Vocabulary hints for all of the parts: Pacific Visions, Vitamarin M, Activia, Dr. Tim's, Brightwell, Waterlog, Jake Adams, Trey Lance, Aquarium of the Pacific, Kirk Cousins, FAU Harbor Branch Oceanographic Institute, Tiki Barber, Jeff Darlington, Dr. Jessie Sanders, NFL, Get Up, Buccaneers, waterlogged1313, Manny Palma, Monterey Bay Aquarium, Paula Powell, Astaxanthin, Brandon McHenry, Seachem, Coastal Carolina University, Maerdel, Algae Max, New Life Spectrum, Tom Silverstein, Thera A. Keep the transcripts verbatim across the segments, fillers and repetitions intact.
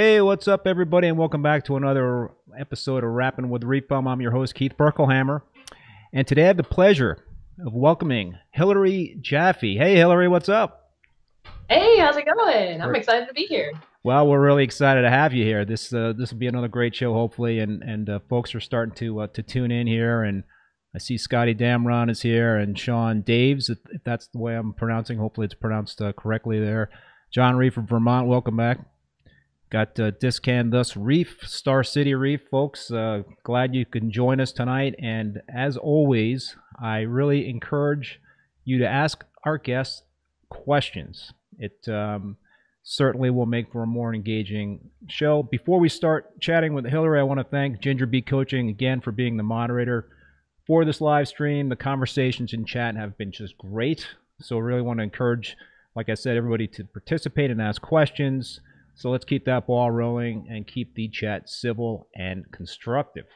Hey, what's up, everybody, and welcome back to another episode of Rapping with Reef Bum. I'm your host, Keith Berkelhammer, and today I have the pleasure of welcoming Hillary Jaffe. Hey, Hillary, what's up? Hey, how's it going? I'm excited to be here. Well, we're really excited to have you here. This uh, this will be another great show, hopefully, and and uh, folks are starting to uh, to tune in here. And I see Scotty Damron is here, and Sean Daves, if, if that's the way I'm pronouncing. Hopefully, it's pronounced uh, correctly there. John Reef from Vermont, welcome back. Got uh, Discan Thus Reef, Star City Reef, folks. Uh, glad you can join us tonight. And as always, I really encourage you to ask our guests questions. It um, certainly will make for a more engaging show. Before we start chatting with Hillary, I want to thank Ginger Bee Coaching again for being the moderator for this live stream. The conversations in chat have been just great. So I really want to encourage, like I said, everybody to participate and ask questions. So let's keep that ball rolling and keep the chat civil and constructive.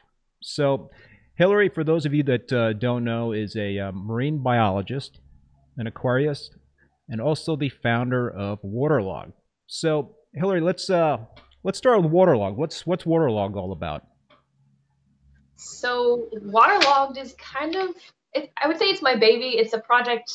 So Hillary, for those of you that uh, don't know, is a uh, marine biologist, an aquarist, and also the founder of Waterlog. So Hillary, let's uh, let's start with Waterlog. What's what's Waterlog all about? So Waterlogged is kind of, it, I would say it's my baby. It's a project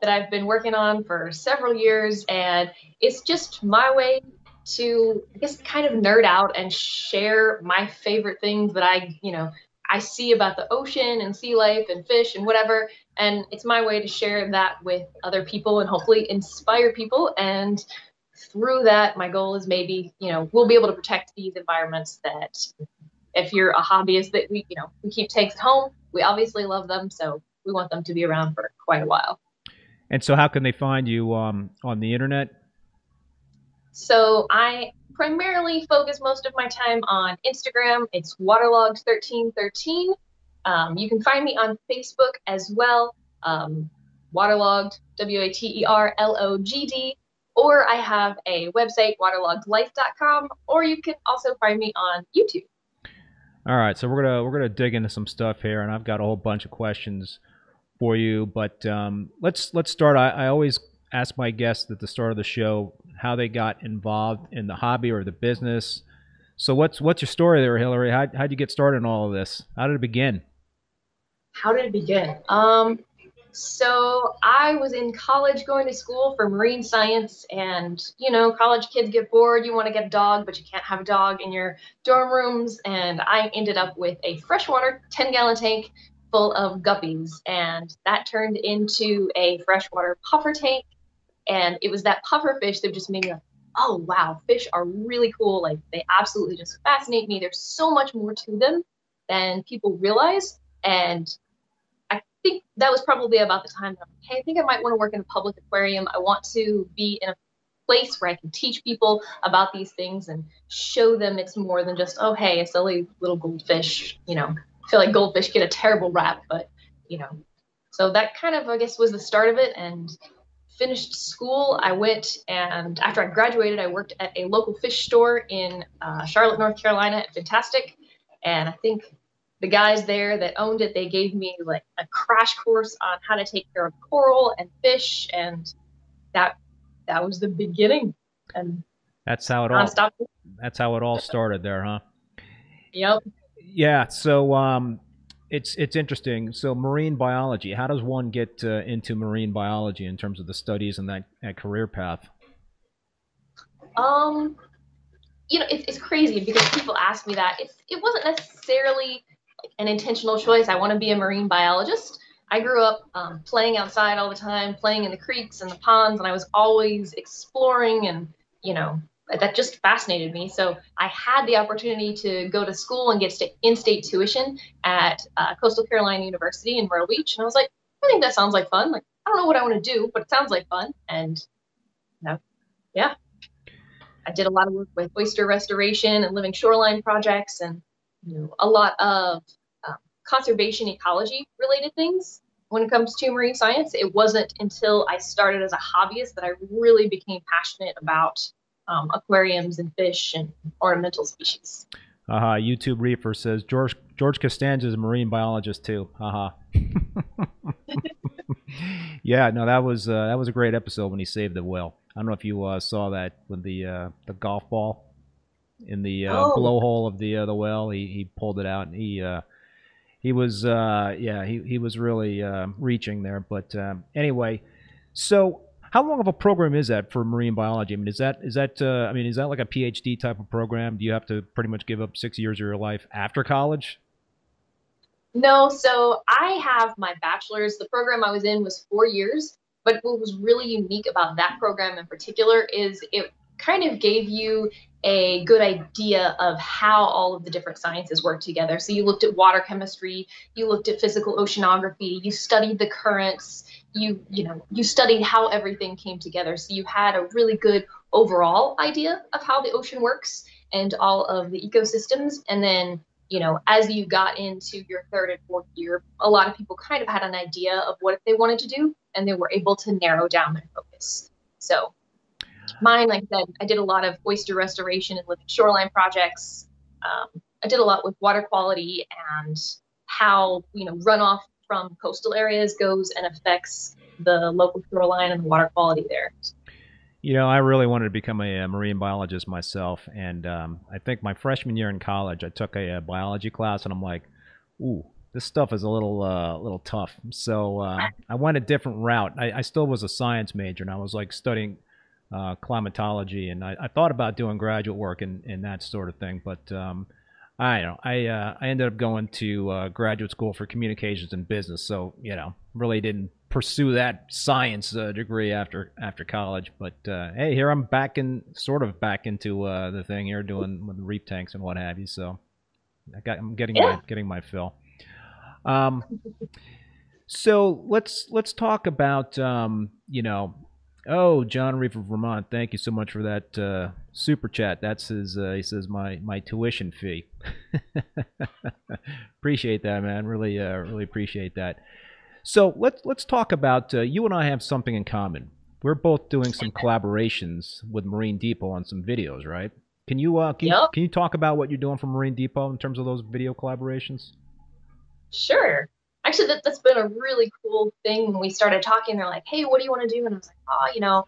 that I've been working on for several years, and it's just my way to just kind of nerd out and share my favorite things that I, you know, I see about the ocean and sea life and fish and whatever. And it's my way to share that with other people and hopefully inspire people. And through that, my goal is maybe, you know, we'll be able to protect these environments that if you're a hobbyist that we, you know, we keep tanks at home, we obviously love them. So we want them to be around for quite a while. And so how can they find you um, on the internet? So I primarily focus most of my time on Instagram. It's waterlogged thirteen thirteen. Um, you can find me on Facebook as well, um, Waterlogged, W A T E R L O G D, or I have a website, waterlogged life dot com, or you can also find me on YouTube. All right, so we're gonna we're gonna dig into some stuff here, and I've got a whole bunch of questions for you, but um, let's let's start. I, I always ask my guests at the start of the show how they got involved in the hobby or the business. So what's what's your story there, Hillary? How how'd you get started in all of this? How did it begin? How did it begin? Um, so I was in college going to school for marine science, and you know, college kids get bored. You want to get a dog, but you can't have a dog in your dorm rooms. And I ended up with a freshwater ten gallon tank full of guppies, and that turned into a freshwater puffer tank. And it was that puffer fish that just made me like, oh, wow, fish are really cool. Like, they absolutely just fascinate me. There's so much more to them than people realize. And I think that was probably about the time that I'm like, hey, I think I might want to work in a public aquarium. I want to be in a place where I can teach people about these things and show them it's more than just, oh, hey, a silly little goldfish. You know, I feel like goldfish get a terrible rap, but, you know. So that kind of, I guess, was the start of it. And finished school, I went, and after I graduated, I worked at a local fish store in uh, Charlotte, North Carolina at Fantastic. And I think the guys there that owned it, they gave me like a crash course on how to take care of coral and fish. And that that was the beginning. And that's how it all stopped. That's how it all started there, huh? Yep. Yeah. So um It's it's interesting. So marine biology, how does one get uh, into marine biology in terms of the studies and that, that career path? Um, you know, it's, it's crazy because people ask me that. It's, it wasn't necessarily an intentional choice. I want to be a marine biologist. I grew up um, playing outside all the time, playing in the creeks and the ponds, and I was always exploring and, you know, that just fascinated me. So I had the opportunity to go to school and get in-state tuition at uh, Coastal Carolina University in Myrtle Beach. And I was like, I think that sounds like fun. Like, I don't know what I want to do, but it sounds like fun. And you know, yeah, I did a lot of work with oyster restoration and living shoreline projects and you know, a lot of um, conservation ecology related things. When it comes to marine science, it wasn't until I started as a hobbyist that I really became passionate about Um, aquariums and fish and ornamental species. Haha, uh-huh. YouTube Reefer says George George Costanza is a marine biologist too. Haha. Uh-huh. Yeah, no, that was uh, that was a great episode when he saved the whale. I don't know if you uh, saw that with the uh, the golf ball in the uh, oh. blowhole of the uh, the well. He he pulled it out, and he uh, he was uh, yeah he he was really uh, reaching there. But um, anyway, so how long of a program is that for marine biology? I mean, is that is that uh, I mean, is that like a P H D type of program? Do you have to pretty much give up six years of your life after college? No, so I have my bachelor's. The program I was in was four years, but what was really unique about that program in particular is it kind of gave you a good idea of how all of the different sciences work together. So you looked at water chemistry, you looked at physical oceanography, you studied the currents, you you know, you studied how everything came together. So you had a really good overall idea of how the ocean works and all of the ecosystems. And then, you know, as you got into your third and fourth year, a lot of people kind of had an idea of what they wanted to do, and they were able to narrow down their focus. So mine, like I said, I did a lot of oyster restoration and living shoreline projects. Um, I did a lot with water quality and how, you know, runoff from coastal areas goes and affects the local shoreline and the water quality there. You know, I really wanted to become a, a marine biologist myself, and um, I think my freshman year in college, I took a, a biology class, and I'm like, ooh, this stuff is a little uh, little tough. So uh, I went a different route. I, I still was a science major, and I was like studying uh, climatology, and I, I thought about doing graduate work and, and that sort of thing, but um, I don't know. I, uh, I ended up going to uh, graduate school for communications and business, so, you know, really didn't pursue that science uh, degree after after college, but uh, hey, here I'm back in, sort of back into uh, the thing here, doing with the reef tanks and what have you. So I got, I'm getting yeah. my, getting my fill. Um, so let's let's talk about um, you know, oh John Reef of Vermont, thank you so much for that uh, super chat. That's his. Uh, he says my my tuition fee. Appreciate that, man. Really uh, really appreciate that. So let's let's talk about uh, you and I have something in common. We're both doing some collaborations with Marine Depot on some videos, right? Can you uh, can, yep. you, can you talk about what you're doing for Marine Depot in terms of those video collaborations? Sure. Actually, that, that's been a really cool thing. When we started talking, they're like, "Hey, what do you want to do?" And I was like, "Oh, you know,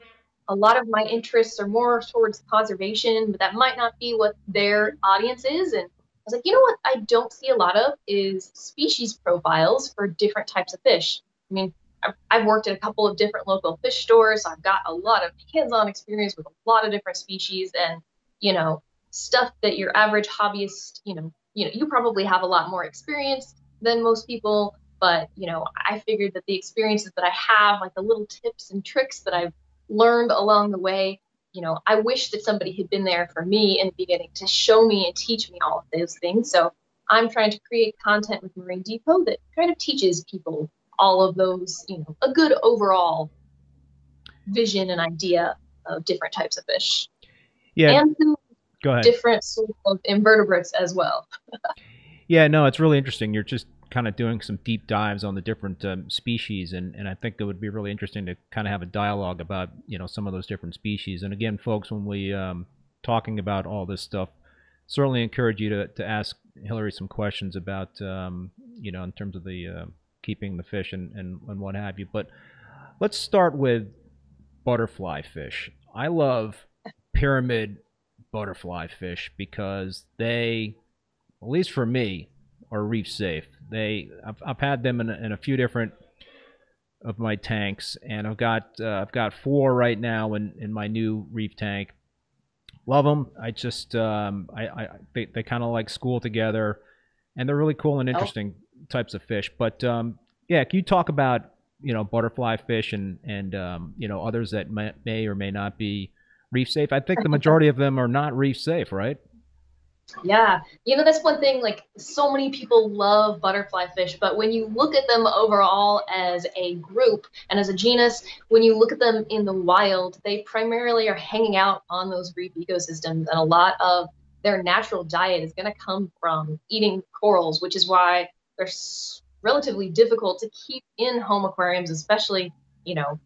a lot of my interests are more towards conservation, but that might not be what their audience is." And I was like, you know what I don't see a lot of is species profiles for different types of fish. I mean, I've, I've worked at a couple of different local fish stores. So I've got a lot of hands-on experience with a lot of different species and, you know, stuff that your average hobbyist, you know, you know, you probably have a lot more experience than most people. But, you know, I figured that the experiences that I have, like the little tips and tricks that I've learned along the way, you know, I wish that somebody had been there for me in the beginning to show me and teach me all of those things. So I'm trying to create content with Marine Depot that kind of teaches people all of those, you know, a good overall vision and idea of different types of fish. Yeah. And Go ahead. different sort of invertebrates as well. Yeah, no, it's really interesting. You're just kind of doing some deep dives on the different um, species, and and I think it would be really interesting to kind of have a dialogue about, you know, some of those different species. And again, folks, when we um, talking about all this stuff, certainly encourage you to to ask Hillary some questions about um, you know, in terms of the uh, keeping the fish and, and and what have you. But let's start with butterfly fish. I love pyramid butterfly fish because they, at least for me, are reef safe. They, I've, I've had them in a, in a few different of my tanks, and I've got uh, I've got four right now in, in my new reef tank. Love them. I just um, I, I they, they kind of like school together, and they're really cool and interesting oh. types of fish. But um, yeah, can you talk about, you know, butterfly fish and and um, you know, others that may, may or may not be reef safe? I think the majority of them are not reef safe, right? Yeah, you know, that's one thing, like so many people love butterfly fish, but when you look at them overall as a group and as a genus, when you look at them in the wild, they primarily are hanging out on those reef ecosystems, and a lot of their natural diet is going to come from eating corals, which is why they're relatively difficult to keep in home aquariums, especially, you know,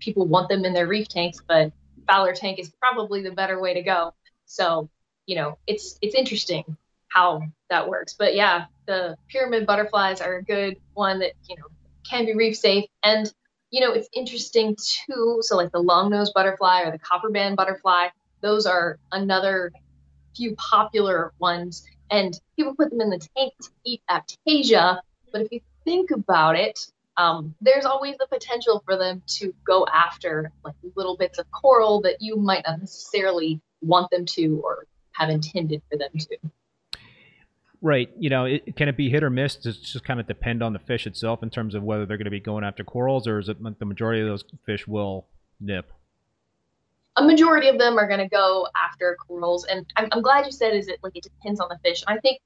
people want them in their reef tanks, but Fowler tank is probably the better way to go. So, you know, it's it's interesting how that works. But yeah, the pyramid butterflies are a good one that, you know, can be reef safe. And, you know, it's interesting too. So like the long-nosed butterfly or the copperband butterfly, those are another few popular ones, and people put them in the tank to eat Aptasia. But if you think about it, um, there's always the potential for them to go after like little bits of coral that you might not necessarily want them to or have intended for them to. Right. You know, it, can it be hit or miss? Does it just kind of depend on the fish itself in terms of whether they're going to be going after corals, or is it the majority of those fish will nip? A majority of them are going to go after corals. And I'm, I'm glad you said is it like it depends on the fish. And I think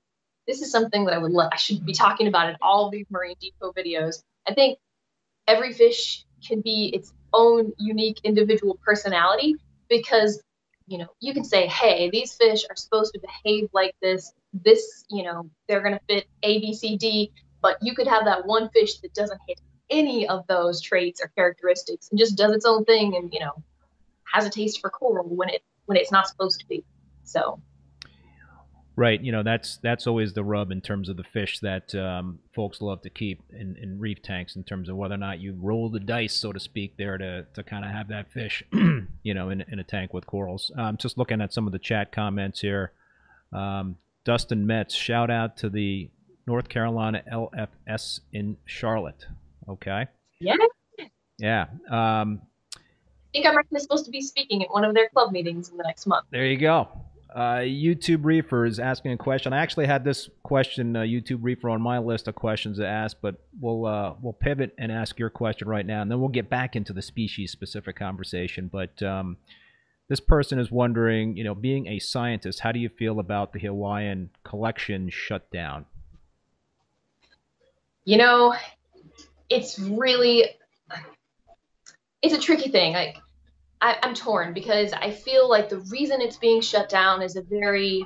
this is something that I would love, I should be talking about in all of these Marine Depot videos. I think every fish can be its own unique individual personality, because, you know, you can say, hey, these fish are supposed to behave like this. This, you know, they're going to fit A, B, C, D. But you could have that one fish that doesn't hit any of those traits or characteristics and just does its own thing and, you know, has a taste for coral when it when it's not supposed to be. So right, you know, that's that's always the rub in terms of the fish that um folks love to keep in, in reef tanks, in terms of whether or not you roll the dice, so to speak, there to to kind of have that fish you know in, in a tank with corals. I'm um, just looking at some of the chat comments here. um Dustin Metz, shout out to the North Carolina L F S in Charlotte. Okay. Yeah. Yeah. Um, I think I'm actually supposed to be speaking at one of their club meetings in the next month. There you go. Uh, YouTube Reefer is asking a question. I actually had this question, uh, YouTube Reefer, on my list of questions to ask, but we'll uh, we'll pivot and ask your question right now, and then we'll get back into the species-specific conversation. But um, this person is wondering, you know, being a scientist, how do you feel about the Hawaiian collection shutdown? You know, it's really, it's a tricky thing. Like, I, I'm torn, because I feel like the reason it's being shut down is a very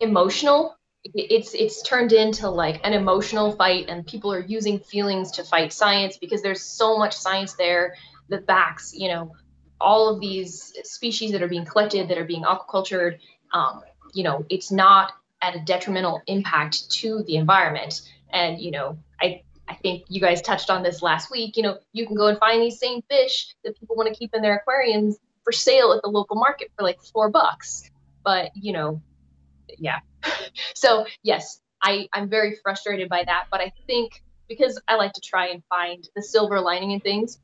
emotional. It's it's turned into like an emotional fight, and people are using feelings to fight science, because there's so much science there that backs, you know, all of these species that are being collected, that are being aquacultured. Um, you know, it's not at a detrimental impact to the environment. And, you know, I, I think you guys touched on this last week. You know, you can go and find these same fish that people want to keep in their aquariums for sale at the local market for like four bucks. But, you know, yeah. So yes, I, I'm very frustrated by that. But I think because I like to try and find the silver lining in things,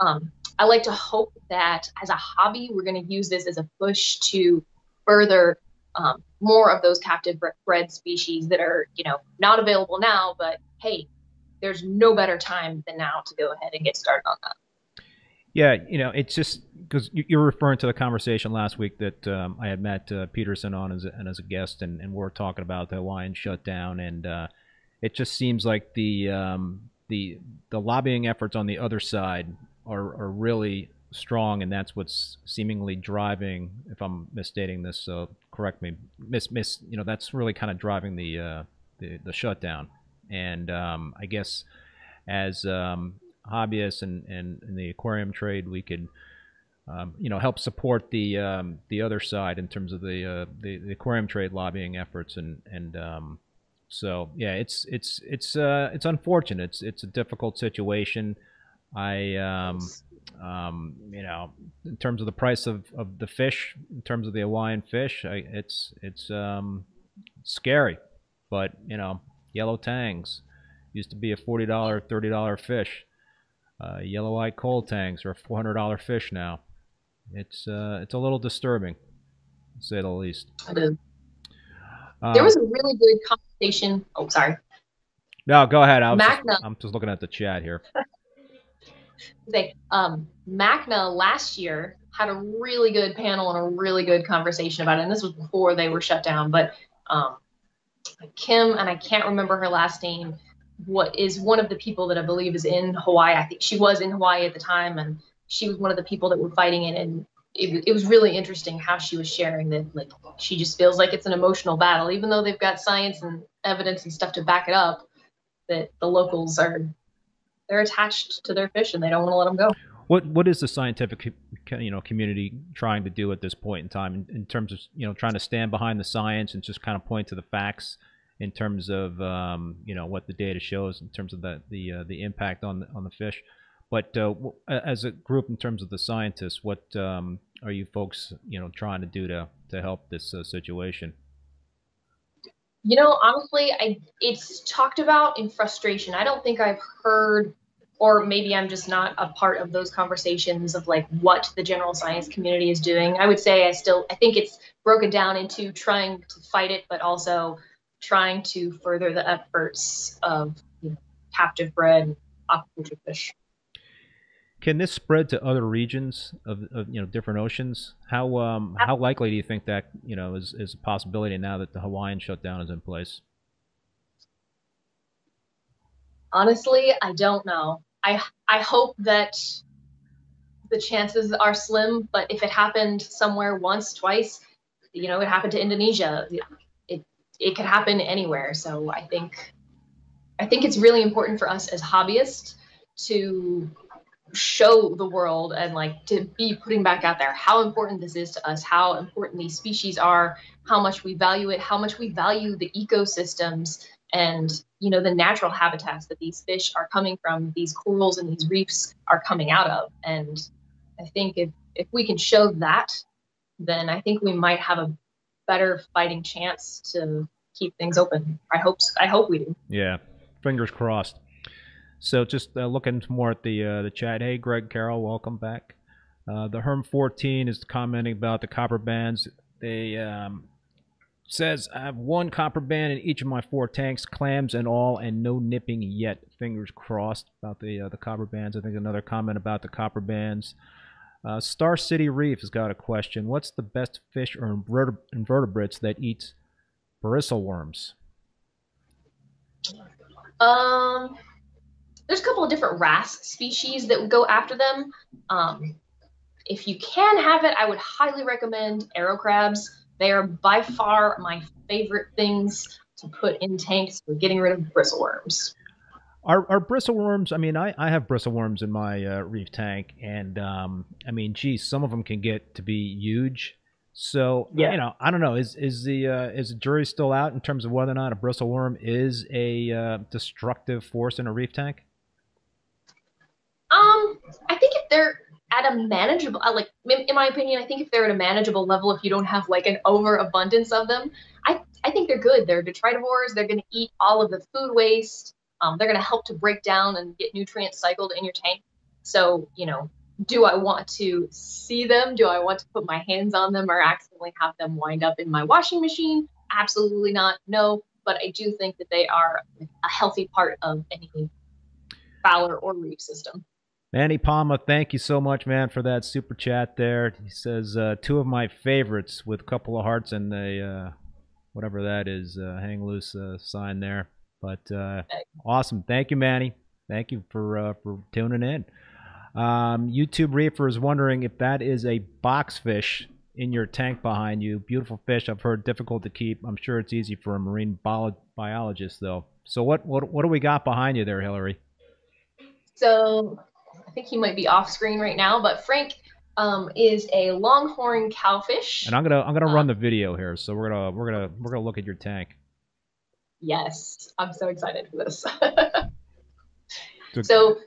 um, I like to hope that as a hobby, we're going to use this as a push to further um, more of those captive bred species that are, you know, not available now, but hey, there's no better time than now to go ahead and get started on that. Yeah, you know, it's just because you're referring to the conversation last week that um, I had Matt uh, Peterson on as a, and as a guest, and, and we're talking about the Hawaiian shutdown, and uh, it just seems like the um, the the lobbying efforts on the other side are, are really strong, and that's what's seemingly driving. If I'm misstating this, so correct me. Miss miss, you know, that's really kind of driving the uh, the, the shutdown. And um, I guess as um, hobbyists and, and in the aquarium trade, we could, um, you know, help support the um, the other side in terms of the, uh, the the aquarium trade lobbying efforts. And and um, so yeah, it's it's it's uh, it's unfortunate. It's it's a difficult situation. I um, um, you know, in terms of the price of, of the fish, in terms of the Hawaiian fish, I, it's it's um, scary. But you know. Yellow tangs used to be a forty dollar, thirty dollar fish. Uh, yellow-eye coal tangs are a four hundred dollar fish now. It's uh, it's a little disturbing, to say the least. Uh, there was a really good conversation. Oh, sorry. No, go ahead. I'm, MACNA, just, I'm just looking at the chat here. um, MACNA last year had a really good panel and a really good conversation about it. And this was before they were shut down, but. Um, Kim, and I can't remember her last name, what is one of the people that I believe is in Hawaii. I think she was in Hawaii at the time, and she was one of the people that were fighting it. And it, it was really interesting how she was sharing that, like, she just feels like it's an emotional battle, even though they've got science and evidence and stuff to back it up, that the locals are, they're attached to their fish and they don't want to let them go. What what is the scientific, you know, community trying to do at this point in time in, in terms of, you know, trying to stand behind the science and just kind of point to the facts in terms of um, you know, what the data shows in terms of the the uh, the impact on on the fish? But uh, as a group, in terms of the scientists, what um, are you folks, you know, trying to do to to help this uh, situation? You know, honestly, I, it's talked about in frustration. I don't think I've heard, or maybe I'm just not a part of those conversations of like what the general science community is doing. I would say I still, I think it's broken down into trying to fight it, but also trying to further the efforts of, you know, captive bred aquaculture fish. Can this spread to other regions of, of you know, different oceans? How um, how likely do you think that, you know, is, is a possibility now that the Hawaiian shutdown is in place? Honestly, I don't know. I I hope that the chances are slim, but if it happened somewhere once, twice, you know, it happened to Indonesia. It it could happen anywhere. So I think I think it's really important for us as hobbyists to show the world and like to be putting back out there how important this is to us, how important these species are, how much we value it, how much we value the ecosystems and, you know, the natural habitats that these fish are coming from, these corals and these reefs are coming out of. And I think if, if we can show that, then I think we might have a better fighting chance to keep things open. I hope, I hope we do. Yeah. Fingers crossed. So just uh, looking more at the uh, the chat. Hey, Greg Carroll, welcome back. Uh, the Herm fourteen is commenting about the copper bands. They um, says, I have one copper band in each of my four tanks, clams and all, and no nipping yet. Fingers crossed about the uh, the copper bands. I think another comment about the copper bands. Uh, Star City Reef has got a question. What's the best fish or inverte invertebrates that eats bristle worms? Um... There's a couple of different R A S species that would go after them. Um, if you can have it, I would highly recommend arrow crabs. They are by far my favorite things to put in tanks for getting rid of bristle worms. Are, are bristle worms, I mean, I, I have bristle worms in my uh, reef tank, and um, I mean, geez, some of them can get to be huge. So, yeah. You know, I don't know, is, is, the, uh, is the jury still out in terms of whether or not a bristle worm is a uh, destructive force in a reef tank? Um, I think if they're at a manageable, like in my opinion, I think if they're at a manageable level, if you don't have like an overabundance of them, I, I think they're good. They're detritivores. They're going to eat all of the food waste. Um, they're going to help to break down and get nutrients cycled in your tank. So, you know, do I want to see them? Do I want to put my hands on them or accidentally have them wind up in my washing machine? Absolutely not. No, but I do think that they are a healthy part of any fowler or reef system. Manny Palma, thank you so much, man, for that super chat there. He says, uh, two of my favorites with a couple of hearts and the, uh, whatever that is, uh, hang loose uh, sign there. But uh, awesome. Thank you, Manny. Thank you for, uh, for tuning in. Um, YouTube Reefer is wondering if that is a boxfish in your tank behind you. Beautiful fish, I've heard, difficult to keep. I'm sure it's easy for a marine bio biologist, though. So what, what, what do we got behind you there, Hillary? So... I think he might be off screen right now, but Frank um, is a longhorn cowfish. And I'm gonna I'm gonna run um, the video here, so we're gonna we're gonna we're gonna look at your tank. Yes, I'm so excited for this. So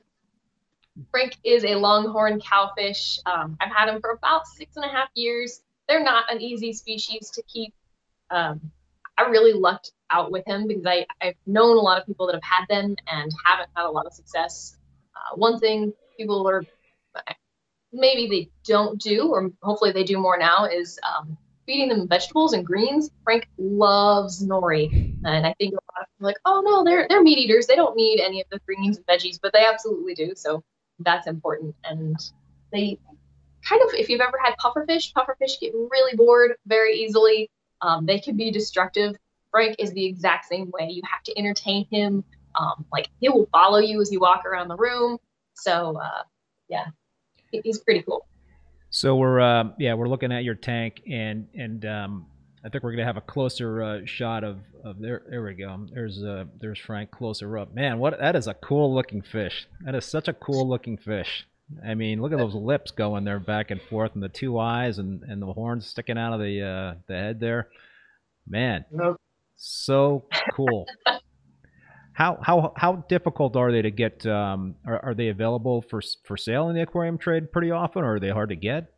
Frank is a longhorn cowfish. Um, I've had him for about six and a half years. They're not an easy species to keep. Um, I really lucked out with him because I I've known a lot of people that have had them and haven't had a lot of success. Uh, one thing people are, maybe they don't do, or hopefully they do more now, is um, feeding them vegetables and greens. Frank loves nori, and I think a lot of people are like, oh no, they're they're meat eaters. They don't need any of the greens and veggies, but they absolutely do. So that's important. And they kind of, if you've ever had pufferfish, pufferfish get really bored very easily. Um, they can be destructive. Frank is the exact same way. You have to entertain him. Um, like he will follow you as you walk around the room. So, uh, yeah, he's pretty cool. So we're, uh, yeah, we're looking at your tank, and, and, um, I think we're going to have a closer, uh, shot of, of there. There we go. There's uh there's Frank closer up, man. What, that is a cool looking fish. That is such a cool looking fish. I mean, look at those lips going there back and forth, and the two eyes and, and the horns sticking out of the, uh, the head there, man. Nope. So cool. How how how difficult are they to get? Um, are, are they available for for sale in the aquarium trade pretty often, or are they hard to get?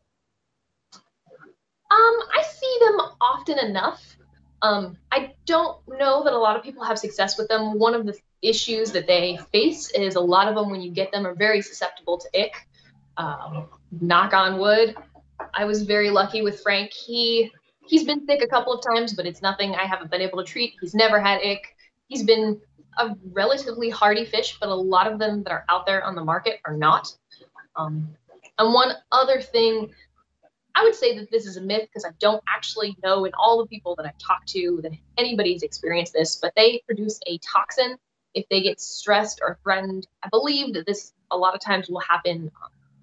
Um, I see them often enough. Um, I don't know that a lot of people have success with them. One of the issues that they face is a lot of them, when you get them, are very susceptible to ick. Um, knock on wood. I was very lucky with Frank. He, he's been sick a couple of times, but it's nothing I haven't been able to treat. He's never had ick. He's been a relatively hardy fish, but a lot of them that are out there on the market are not. Um, and one other thing, I would say that this is a myth because I don't actually know in all the people that I've talked to that anybody's experienced this, but they produce a toxin if they get stressed or threatened. I believe that this a lot of times will happen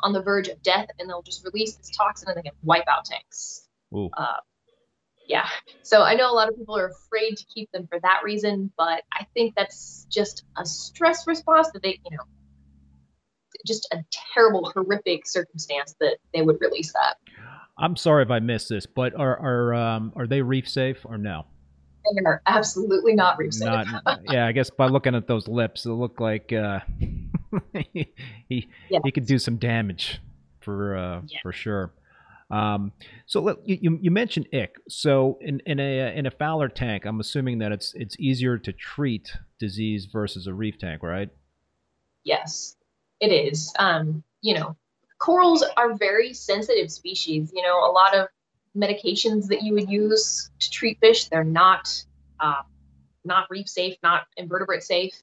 on the verge of death, and they'll just release this toxin and they can wipe out tanks. Ooh. Uh, yeah. So I know a lot of people are afraid to keep them for that reason, but I think that's just a stress response that they, you know, just a terrible, horrific circumstance that they would release that. I'm sorry if I missed this, but are are um, are they reef safe or no? They are absolutely not reef safe. Not, yeah, I guess by looking at those lips, it looked like uh, he yeah. he could do some damage for uh, yeah. for sure. Um, so let, you you mentioned ick. So in in a in a fowler tank, I'm assuming that it's it's easier to treat disease versus a reef tank, right? Yes, it is. Um, you know. Corals are very sensitive species. You know, a lot of medications that you would use to treat fish, they're not uh, not reef safe, not invertebrate safe.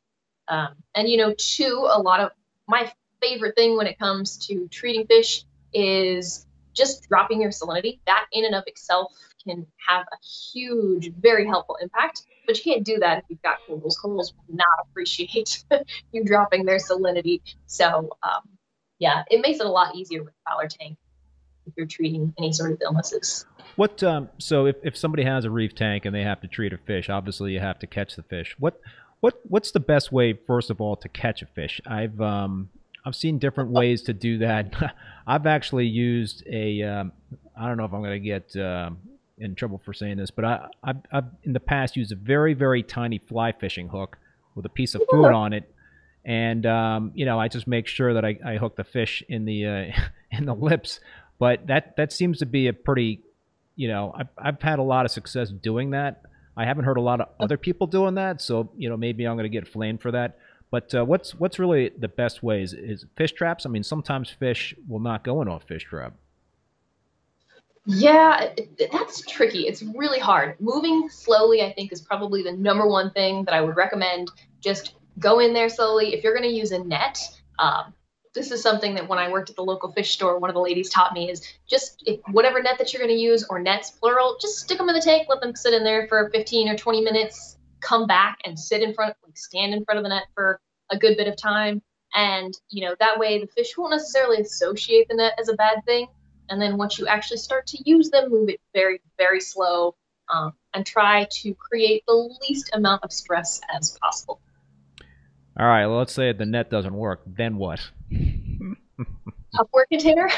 Um, and, you know, too, a lot of my favorite thing when it comes to treating fish is just dropping your salinity. That in and of itself can have a huge, very helpful impact, but you can't do that if you've got corals. Corals will not appreciate you dropping their salinity. So, um, yeah, it makes it a lot easier with a fowler tank if you're treating any sort of illnesses. What um, so if, if somebody has a reef tank and they have to treat a fish, obviously you have to catch the fish. What what what's the best way, first of all, to catch a fish? I've um, I've seen different ways to do that. I've actually used a um, I don't know if I'm going to get um, in trouble for saying this, but I I've, I've in the past used a very very tiny fly fishing hook with a piece of food on it. And, um, you know, I just make sure that I, I hook the fish in the, uh, in the lips, but that, that seems to be a pretty, you know, I've, I've had a lot of success doing that. I haven't heard a lot of other people doing that. So, you know, maybe I'm going to get flamed for that, but, uh, what's, what's really the best way is, is fish traps. I mean, sometimes fish will not go into a fish trap. Yeah, that's tricky. It's really hard. Moving slowly, I think, is probably the number one thing that I would recommend. Just go in there slowly. If you're going to use a net, um, this is something that when I worked at the local fish store, one of the ladies taught me is just if whatever net that you're going to use, or nets, plural, just stick them in the tank, let them sit in there for fifteen or twenty minutes, come back and sit in front, like stand in front of the net for a good bit of time. And, you know, that way the fish won't necessarily associate the net as a bad thing. And then once you actually start to use them, move it very, very slow um, and try to create the least amount of stress as possible. All right, well, let's say the net doesn't work. Then what? Upward container?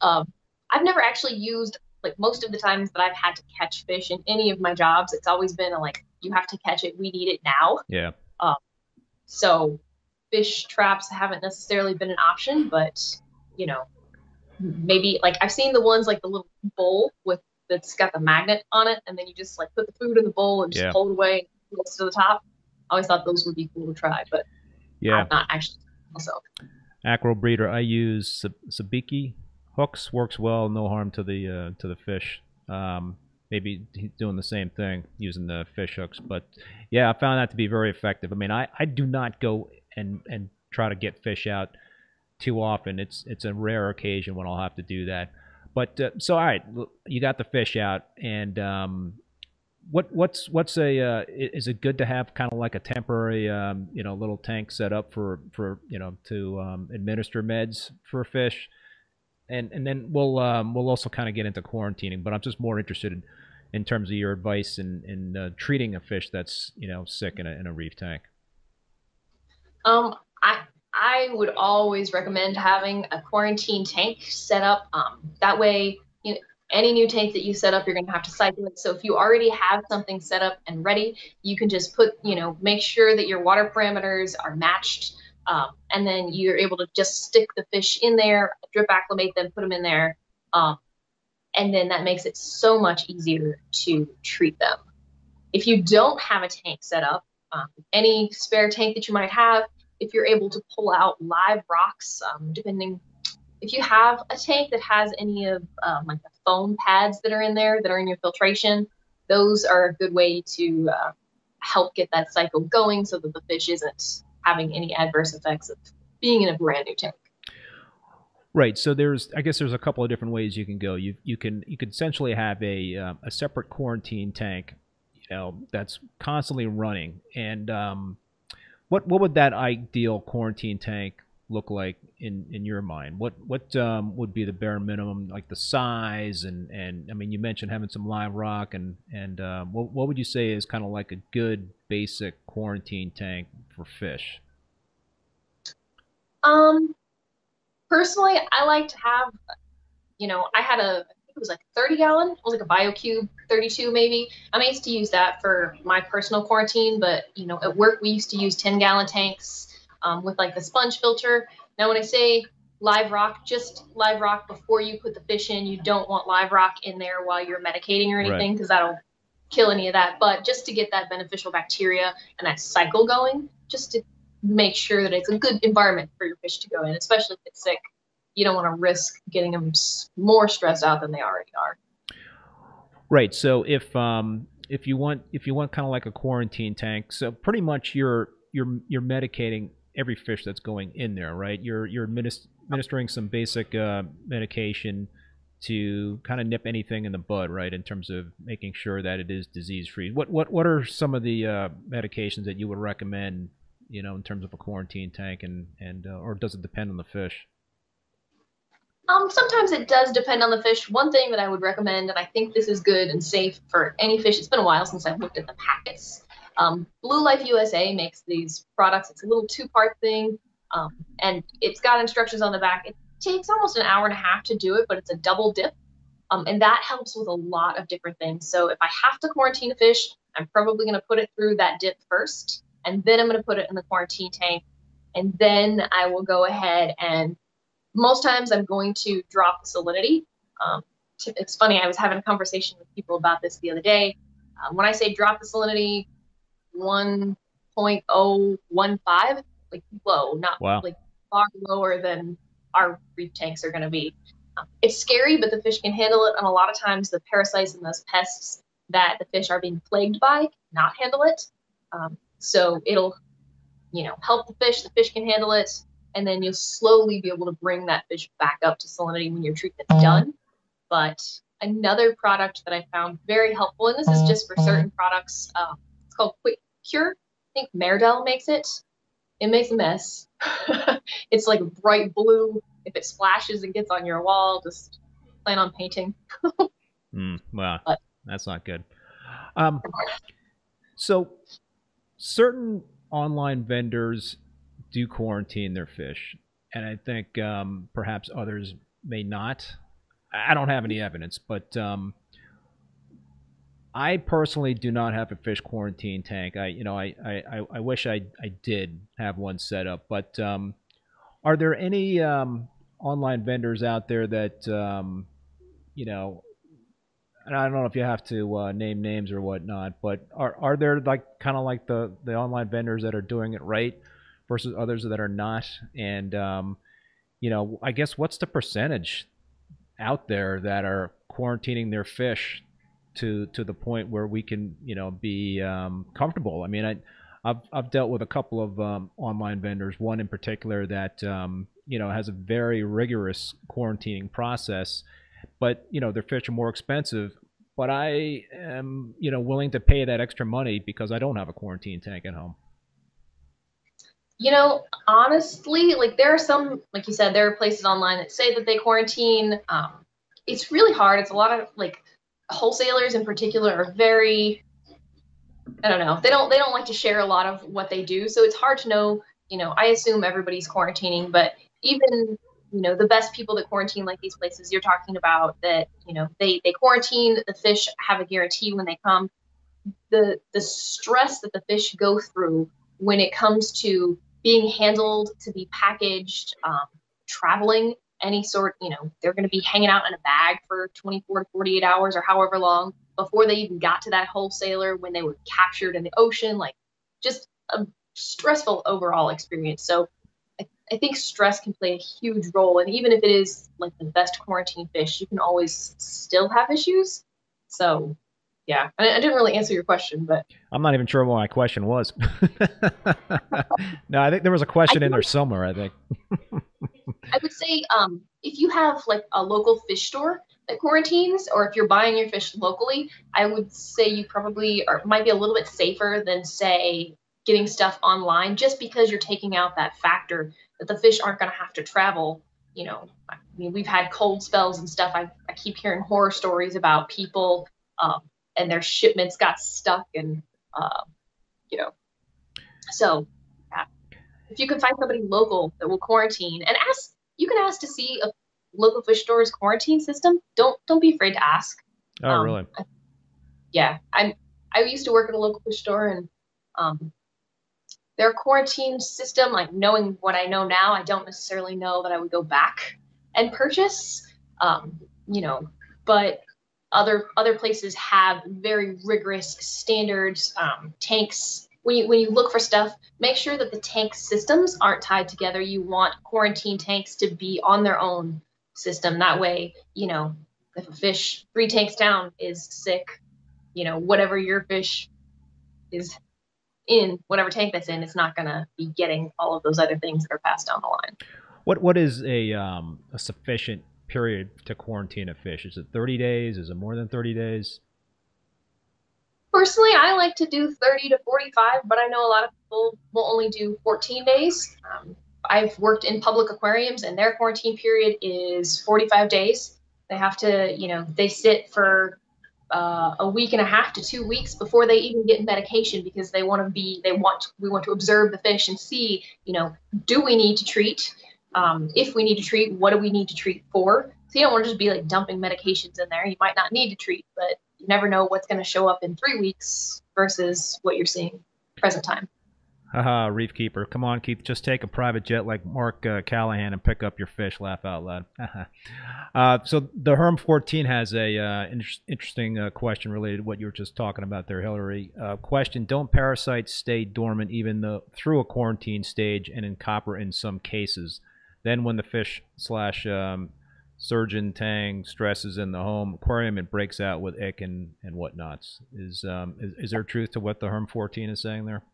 um, I've never actually used, like most of the times that I've had to catch fish in any of my jobs, it's always been a, like, you have to catch it. We need it now. Yeah. Um, so fish traps haven't necessarily been an option, but, you know, maybe like I've seen the ones like the little bowl with that's got the magnet on it. And then you just like put the food in the bowl and just yeah. hold away close to the top. I always thought those would be cool to try, but yeah, I'm not actually myself. Acro breeder, I use sabiki hooks. Works well, no harm to the uh, to the fish. Um, maybe he's doing the same thing using the fish hooks, but yeah, I found that to be very effective. I mean, I, I do not go and and try to get fish out too often. It's it's a rare occasion when I'll have to do that. But uh, so all right, you got the fish out and. Um, What what's what's a uh, is it good to have kind of like a temporary um, you know little tank set up for for you know to um, administer meds for fish, and and then we'll um, we'll also kind of get into quarantining. But I'm just more interested in, in terms of your advice in in uh, treating a fish that's you know sick in a in a reef tank. Um, I I would always recommend having a quarantine tank set up. Um, that way you know. Any new tank that you set up, you're going to have to cycle it. So if you already have something set up and ready, you can just put, you know, make sure that your water parameters are matched. Um, and then you're able to just stick the fish in there, drip acclimate them, put them in there. Um, And then that makes it so much easier to treat them. If you don't have a tank set up, um, any spare tank that you might have, if you're able to pull out live rocks, um, depending, if you have a tank that has any of um, like the foam pads that are in there that are in your filtration, those are a good way to uh, help get that cycle going so that the fish isn't having any adverse effects of being in a brand new tank. Right. So there's, I guess there's a couple of different ways you can go. You you can you can essentially have a uh, a separate quarantine tank, you know, that's constantly running. And um, what what would that ideal quarantine tank look like in in your mind? What what um, would be the bare minimum, like the size, and and I mean, you mentioned having some live rock, and and uh, what what would you say is kind of like a good basic quarantine tank for fish? Um. Personally, I like to have, you know, I had a, I think it was like a thirty gallon, it was like a BioCube thirty-two maybe. I mean, I used to use that for my personal quarantine, but, you know, at work we used to use ten gallon tanks um, with like the sponge filter. Now, when I say live rock, just live rock before you put the fish in. You don't want live rock in there while you're medicating or anything, because right. that'll kill any of that. But just to get that beneficial bacteria and that cycle going, just to make sure that it's a good environment for your fish to go in, especially if it's sick. You don't want to risk getting them more stressed out than they already are. Right. So if um, if you want if you want kind of like a quarantine tank, so pretty much you're you're you're medicating every fish that's going in there, right? You're you're administering some basic uh, medication to kind of nip anything in the bud, right? In terms of making sure that it is disease free. What what what are some of the uh, medications that you would recommend, you know, in terms of a quarantine tank, and, and uh, or does it depend on the fish? Um, sometimes it does depend on the fish. One thing that I would recommend, and I think this is good and safe for any fish, it's been a while since I've looked at the packets. Um, Blue Life U S A makes these products. It's a little two-part thing, um, and it's got instructions on the back. It takes almost an hour and a half to do it, but it's a double dip, um, and that helps with a lot of different things. So if I have to quarantine a fish, I'm probably going to put it through that dip first, and then I'm going to put it in the quarantine tank, and then I will go ahead and most times I'm going to drop the salinity. Um, it's funny, I was having a conversation with people about this the other day. Um, when I say drop the salinity, one point oh one five, like low, not wow. like far lower than our reef tanks are going to be. Um, it's scary, but the fish can handle it, and a lot of times the parasites and those pests that the fish are being plagued by cannot handle it. Um, So it'll, you know, help the fish, the fish can handle it, and then you'll slowly be able to bring that fish back up to salinity when your treatment's done. But another product that I found very helpful, and this is just for certain products, um, it's called Quick Cure. I think Maerdel makes it. It makes a mess. It's like bright blue. If it splashes and gets on your wall, just plan on painting. mm, well, but, that's not good. Um, so... Certain online vendors do quarantine their fish, and I think um, perhaps others may not. I don't have any evidence, but um, I personally do not have a fish quarantine tank. I, you know, I, I, I wish I, I did have one set up. But um, are there any um, online vendors out there that, um, you know, and I don't know if you have to uh, name names or whatnot, but are are there like kind of like the, the online vendors that are doing it right versus others that are not? And, um, you know, I guess what's the percentage out there that are quarantining their fish to to the point where we can, you know, be um, comfortable? I mean, I, I've, I've dealt with a couple of um, online vendors, one in particular that, um, you know, has a very rigorous quarantining process. But, you know, their fish are more expensive. But I am, you know, willing to pay that extra money because I don't have a quarantine tank at home. You know, honestly, like there are some, like you said, there are places online that say that they quarantine. Um, it's really hard. It's a lot of like wholesalers in particular are very, I don't know. They don't, they don't like to share a lot of what they do. So it's hard to know, you know, I assume everybody's quarantining, but even you know, the best people that quarantine like these places you're talking about that, you know, they, they quarantine, the fish have a guarantee when they come. The the stress that the fish go through when it comes to being handled, to be packaged, um, traveling, any sort, you know, they're going to be hanging out in a bag for twenty-four to forty-eight hours or however long before they even got to that wholesaler, when they were captured in the ocean, like just a stressful overall experience. So I, I think stress can play a huge role. And even if it is like the best quarantine fish, you can always still have issues. So yeah, I, I didn't really answer your question, but I'm not even sure what my question was. No, I think there was a question in there somewhere, I think. I would say um, if you have like a local fish store that quarantines, or if you're buying your fish locally, I would say you probably are, might be a little bit safer than, say, getting stuff online, just because you're taking out that factor that the fish aren't going to have to travel. You know, I mean, we've had cold spells and stuff. I, I keep hearing horror stories about people um, and their shipments got stuck and, uh, you know, so yeah. If you can find somebody local that will quarantine and ask, you can ask to see a local fish store's quarantine system. Don't don't be afraid to ask. Oh, um, really? I, yeah. I I used to work at a local fish store, and um, their quarantine system, like knowing what I know now, I don't necessarily know that I would go back and purchase, um, you know, but other other places have very rigorous standards, um, tanks. When you, when you look for stuff, make sure that the tank systems aren't tied together. You want quarantine tanks to be on their own system. That way, you know, if a fish three tanks down is sick, you know, whatever your fish is in, whatever tank that's in, it's not going to be getting all of those other things that are passed down the line. What What is a, um, a sufficient period to quarantine a fish? Is it thirty days? Is it more than thirty days? Personally, I like to do thirty to forty-five, but I know a lot of people will only do fourteen days. Um, I've worked in public aquariums, and their quarantine period is forty-five days. They have to, you know, they sit for uh, a week and a half to two weeks before they even get medication, because they want to be, they want, we want to observe the fish and see, you know, do we need to treat? Um, if we need to treat, what do we need to treat for? So you don't want to just be like dumping medications in there. You might not need to treat, but you never know what's going to show up in three weeks versus what you're seeing present time. Haha, reef keeper. Come on, Keith. Just take a private jet like Mark uh, Callahan and pick up your fish. Laugh out loud. uh, so the Herm fourteen has a uh, inter interesting uh, question related to what you were just talking about there, Hillary. Uh, question, don't parasites stay dormant even though through a quarantine stage and in copper in some cases? Then when the fish slash... Um, surgeon tang stresses in the home aquarium, it breaks out with ick and and whatnots. Is um is, is there truth to what the Herm fourteen is saying there?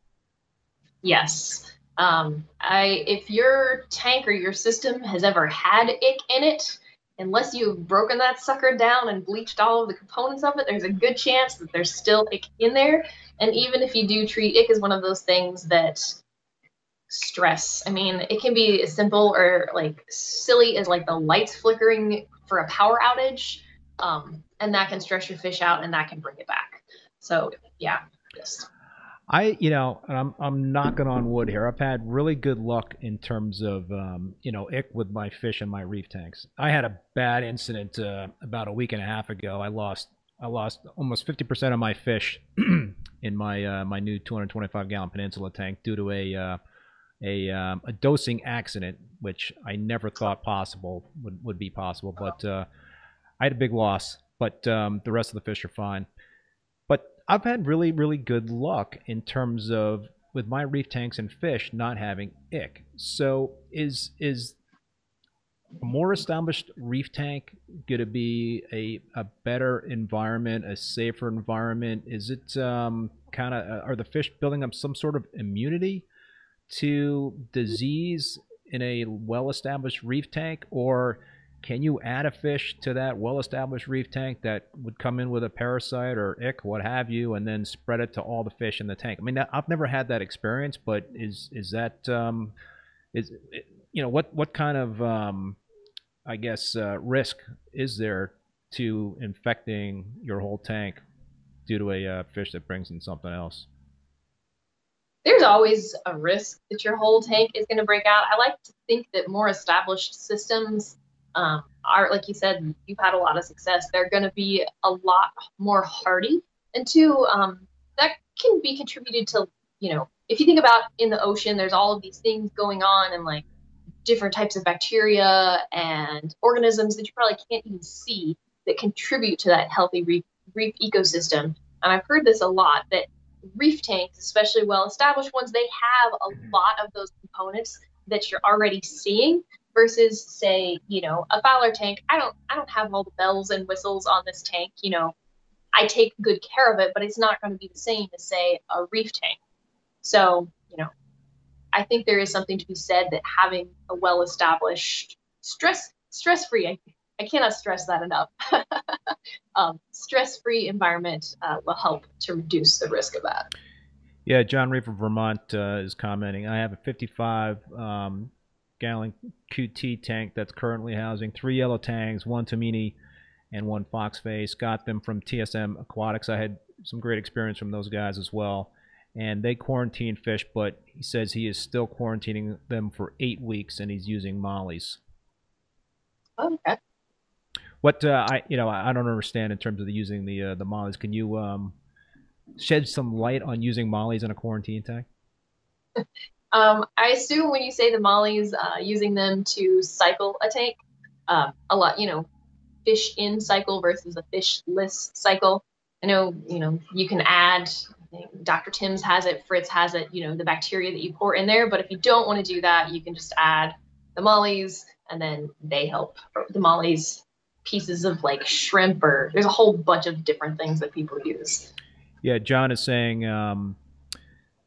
Yes. um I if your tank or your system has ever had ick in it, unless you've broken that sucker down and bleached all of the components of it, there's a good chance that there's still ick in there. And even if you do treat, ick is one of those things that stress. I mean, it can be as simple or like silly as like the lights flickering for a power outage, um, and that can stress your fish out, and that can bring it back. So yeah, just. I you know, I'm I'm knocking on wood here. I've had really good luck in terms of um, you know, ick with my fish and my reef tanks. I had a bad incident uh, about a week and a half ago. I lost I lost almost fifty percent of my fish in my uh, my new two hundred twenty-five gallon Peninsula tank due to a uh, A, um, a dosing accident, which I never thought possible would, would be possible, but uh, I had a big loss, but um, the rest of the fish are fine. But I've had really, really good luck in terms of with my reef tanks and fish not having ick. So is is a more established reef tank going to be a, a better environment, a safer environment? Is it um, kind of, uh, are the fish building up some sort of immunity to disease in a well-established reef tank, or can you add a fish to that well-established reef tank that would come in with a parasite or ick, what have you, and then spread it to all the fish in the tank? I mean, I've never had that experience, but is is that um, is you know what what kind of um, I guess uh, risk is there to infecting your whole tank due to a uh, fish that brings in something else? There's always a risk that your whole tank is going to break out. I like to think that more established systems um, are, like you said, you've had a lot of success. They're going to be a lot more hardy. And two, um, that can be contributed to, you know, if you think about in the ocean, there's all of these things going on and like different types of bacteria and organisms that you probably can't even see that contribute to that healthy reef, reef ecosystem. And I've heard this a lot, that reef tanks, especially well-established ones, they have a lot of those components that you're already seeing versus, say, you know, a Fowler tank. I don't, I don't have all the bells and whistles on this tank. You know, I take good care of it, but it's not going to be the same as, say, a reef tank. So, you know, I think there is something to be said that having a well-established stress, stress-free, I, I cannot stress that enough, um, stress-free environment uh, will help to reduce the risk of that. Yeah, John Ray from Vermont uh, is commenting, I have a fifty-five gallon um, Q T tank that's currently housing three yellow tangs, one Tamini, and one Foxface. Got them from T S M Aquatics. I had some great experience from those guys as well. And they quarantine fish, but he says he is still quarantining them for eight weeks, and he's using mollies. Okay. What uh, I, you know, I don't understand in terms of the using the uh, the mollies. Can you um, shed some light on using mollies in a quarantine tank? um, I assume when you say the mollies, uh, using them to cycle a tank, uh, a lot, you know, fish in cycle versus a fishless cycle. I know, you know, you can add. Doctor Tim's has it, Fritz has it, you know, the bacteria that you pour in there. But if you don't want to do that, you can just add the mollies, and then they help. The mollies, pieces of like shrimp, or there's a whole bunch of different things that people use. Yeah, John is saying, um,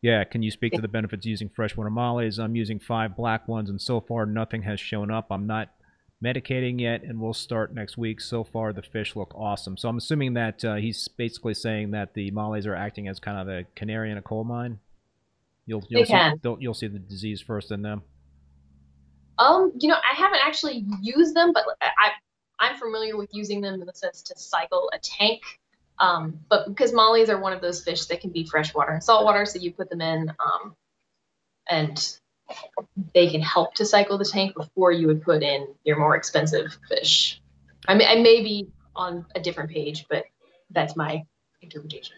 yeah, can you speak to the benefits using freshwater mollies? I'm using five black ones, and so far nothing has shown up. I'm not medicating yet, and we'll start next week. So far, the fish look awesome. So I'm assuming that uh, he's basically saying that the mollies are acting as kind of a canary in a coal mine. You'll you'll see, you'll see the disease first in them. Um, you know, I haven't actually used them, but I I'm familiar with using them in the sense to cycle a tank. Um, but because mollies are one of those fish that can be freshwater and saltwater, so you put them in, um, and they can help to cycle the tank before you would put in your more expensive fish. I mean, I may be on a different page, but that's my interpretation.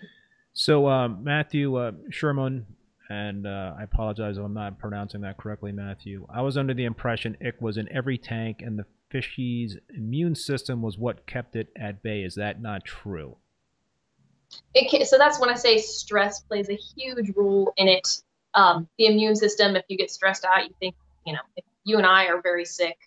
So um, Matthew uh, Sherman, and uh, I apologize if I'm not pronouncing that correctly, Matthew. I was under the impression ick was in every tank and the fish's immune system was what kept it at bay. Is that not true? It can, so that's when I say stress plays a huge role in it. Um, the immune system, if you get stressed out, you think, you know, if you and I are very sick,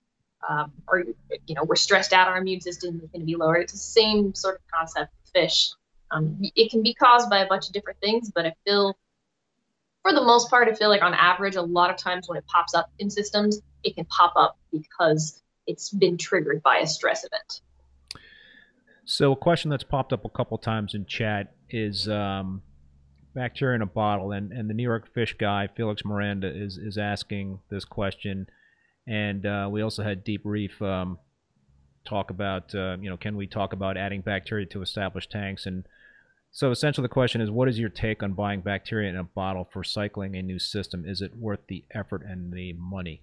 um, or, you know, we're stressed out, our immune system is going to be lower. It's the same sort of concept with fish. Um, it can be caused by a bunch of different things, but I feel, for the most part, I feel like on average, a lot of times when it pops up in systems, it can pop up because it's been triggered by a stress event. So a question that's popped up a couple times in chat is, um, bacteria in a bottle, and, and the New York Fish guy, Felix Miranda, is, is asking this question. And uh, we also had Deep Reef um, talk about, uh, you know, can we talk about adding bacteria to established tanks? And so essentially the question is, what is your take on buying bacteria in a bottle for cycling a new system? Is it worth the effort and the money?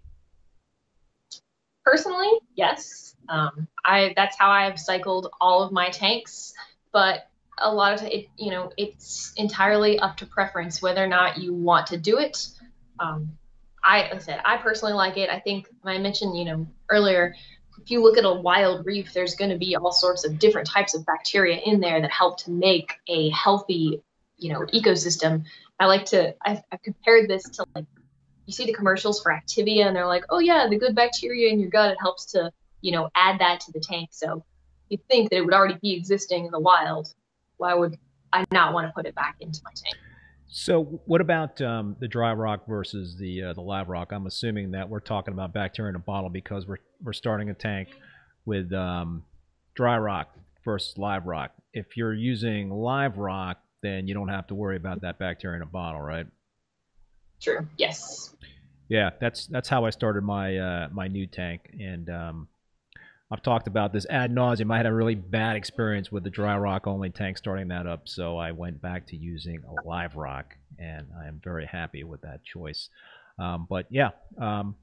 Personally, yes. Um, I that's how I've cycled all of my tanks, but a lot of it, you know, it's entirely up to preference whether or not you want to do it. Um, I, like I said, I personally like it. I think when I mentioned, you know, earlier, if you look at a wild reef, there's going to be all sorts of different types of bacteria in there that help to make a healthy, you know, ecosystem. I like to, I've, I've compared this to, like, you see the commercials for Activia and they're like, oh yeah, the good bacteria in your gut, it helps to, you know, add that to the tank. So you'd think that it would already be existing in the wild. Why would I not want to put it back into my tank? So what about um, the dry rock versus the uh, the live rock? I'm assuming that we're talking about bacteria in a bottle because we're, we're starting a tank with um, dry rock versus live rock. If you're using live rock, then you don't have to worry about that bacteria in a bottle, right? True. Yes. Yeah, that's that's how I started my uh, my new tank, and um, I've talked about this ad nauseum. I had a really bad experience with the dry rock only tank starting that up, so I went back to using a live rock, and I am very happy with that choice. Um, but yeah, um,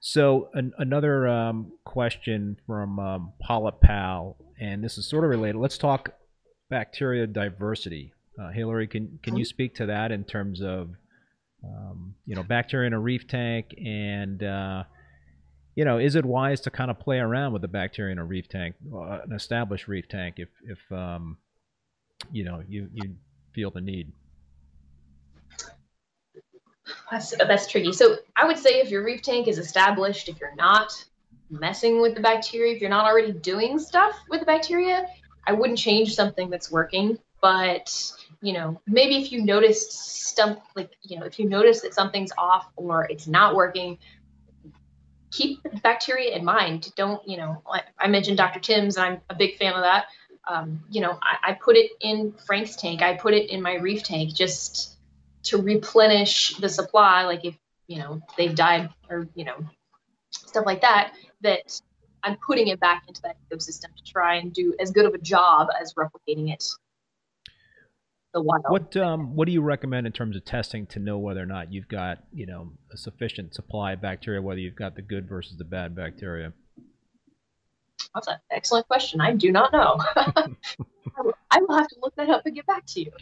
so an, another um, question from um, Paula Powell, and this is sort of related. Let's talk bacteria diversity. Uh, Hillary, can can you speak to that in terms of um, you know, bacteria in a reef tank and uh, you know, is it wise to kind of play around with the bacteria in a reef tank, uh, an established reef tank, if, if um, you know, you, you feel the need? That's, that's tricky. So I would say if your reef tank is established, if you're not messing with the bacteria, if you're not already doing stuff with the bacteria, I wouldn't change something that's working. But, you know, maybe if you noticed stump, like, you know, if you notice that something's off or it's not working, keep the bacteria in mind. Don't, you know, like I mentioned Doctor Tim's, and I'm a big fan of that. Um, you know, I, I put it in Frank's tank. I put it in my reef tank just to replenish the supply. Like if, you know, they've died or, you know, stuff like that, that I'm putting it back into that ecosystem to try and do as good of a job as replicating it. The wild. What, um, what do you recommend in terms of testing to know whether or not you've got, you know, a sufficient supply of bacteria, whether you've got the good versus the bad bacteria? That's an excellent question. I do not know. I will have to look that up and get back to you.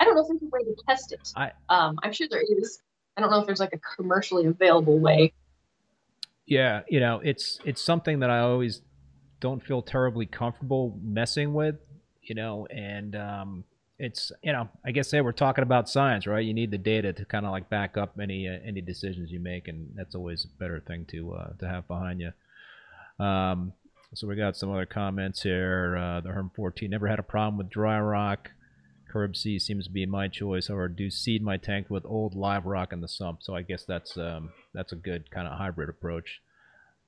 I don't know if there's a way to test it. I, um, I'm sure there is. I don't know if there's like a commercially available way. Yeah, you know, it's it's something that I always don't feel terribly comfortable messing with, you know, and um, it's, you know, I guess, hey, we're talking about science, right? You need the data to kind of like back up any uh, any decisions you make, and that's always a better thing to uh, to have behind you. Um, so we got some other comments here. Uh, the Herm fourteen, never had a problem with dry rock. Curb C seems to be my choice, or do seed my tank with old live rock in the sump. So I guess that's um, that's a good kind of hybrid approach.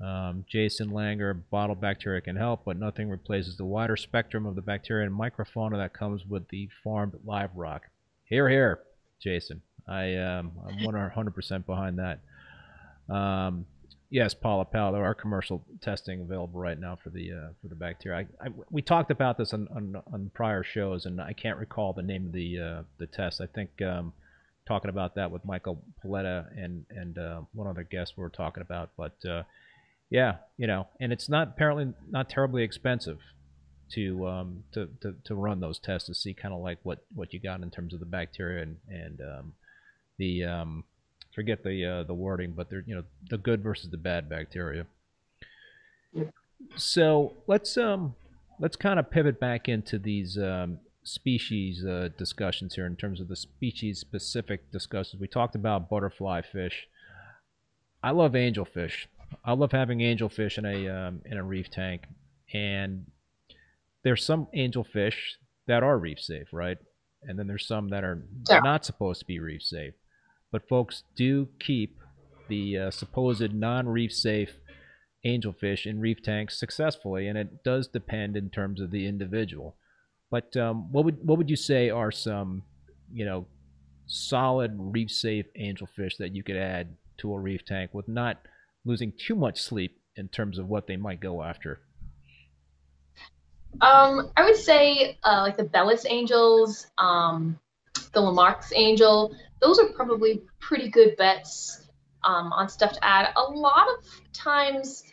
Um, Jason Langer, bottle bacteria can help, but nothing replaces the wider spectrum of the bacteria and microfauna that comes with the farmed live rock. Hear, hear, Jason. I, um, I'm one hundred percent behind that. Um, yes, Paula Powell, there are commercial testing available right now for the uh, for the bacteria. I, I, we talked about this on, on, on prior shows, and I can't recall the name of the uh, the test. I think um, talking about that with Michael Paletta and, and uh, one other guest we were talking about, but... Uh, yeah, you know, and it's not apparently not terribly expensive to um, to, to to run those tests to see kind of like what what you got in terms of the bacteria and and um, the um, forget the uh, the wording, but they're, you know, the good versus the bad bacteria. So let's um let's kind of pivot back into these um, species uh, discussions here in terms of the species specific discussions. We talked about butterfly fish. I love angelfish. I love having angelfish in a um, in a reef tank, and there's some angelfish that are reef safe, right? And then there's some that are yeah. not supposed to be reef safe. But folks do keep the uh, supposed non-reef safe angelfish in reef tanks successfully, and it does depend in terms of the individual. But um, what would what would you say are some, you know, solid reef safe angelfish that you could add to a reef tank with not losing too much sleep in terms of what they might go after? Um, I would say uh, like the Bellis angels, um, the Lamarck's angel, those are probably pretty good bets um, on stuff to add. A lot of times,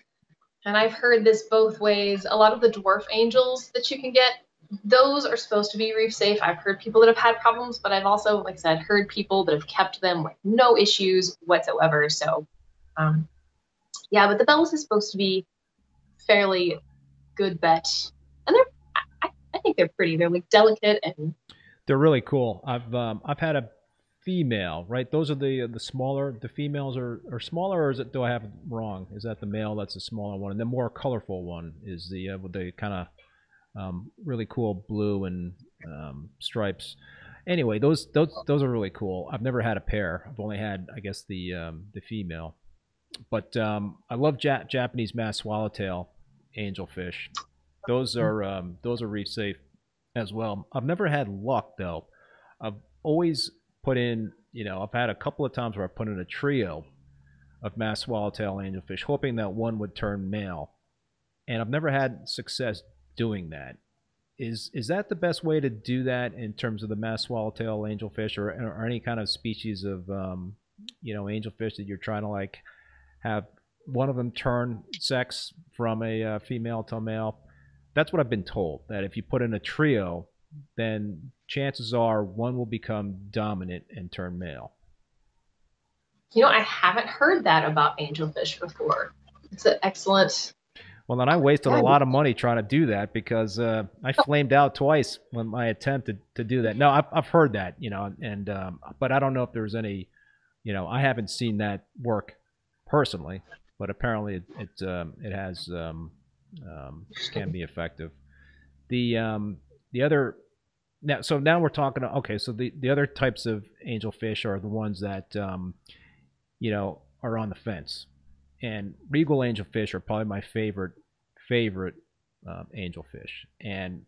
and I've heard this both ways, a lot of the dwarf angels that you can get, those are supposed to be reef safe. I've heard people that have had problems, but I've also, like I said, heard people that have kept them with no issues whatsoever. So, um, yeah, but the Bellis is supposed to be fairly good bet, and they're I, I think they're pretty. They're like delicate and they're really cool. I've um, I've had a female, right? Those are the the smaller. The females are, are smaller, or is it? Do I have it wrong? Is that the male? That's the smaller one, and the more colorful one is the uh, with the kind of um, really cool blue and um, stripes. Anyway, those those those are really cool. I've never had a pair. I've only had, I guess, the um, the female. But um, I love Jap Japanese mass swallowtail angelfish. Those are um, those are reef safe as well. I've never had luck though. I've always put in, you know, I've had a couple of times where I put in a trio of mass swallowtail angelfish, hoping that one would turn male, and I've never had success doing that. Is is that the best way to do that in terms of the mass swallowtail angelfish, or, or any kind of species of um, you know, angelfish that you're trying to like have one of them turn sex from a uh, female to a male? That's what I've been told, that if you put in a trio, then chances are one will become dominant and turn male. You know, I haven't heard that about angelfish before. It's an excellent. Well, then I wasted a lot of money trying to do that because uh, I flamed out twice when my attempt to, to do that. No, I've, I've heard that, you know, and um, but I don't know if there's any, you know, I haven't seen that work personally, but apparently it it, um, it has um, um, can be effective. The um, the other now, so now we're talking. Okay, so the the other types of angelfish are the ones that um, you know are on the fence, and regal angelfish are probably my favorite. favorite um, angelfish. And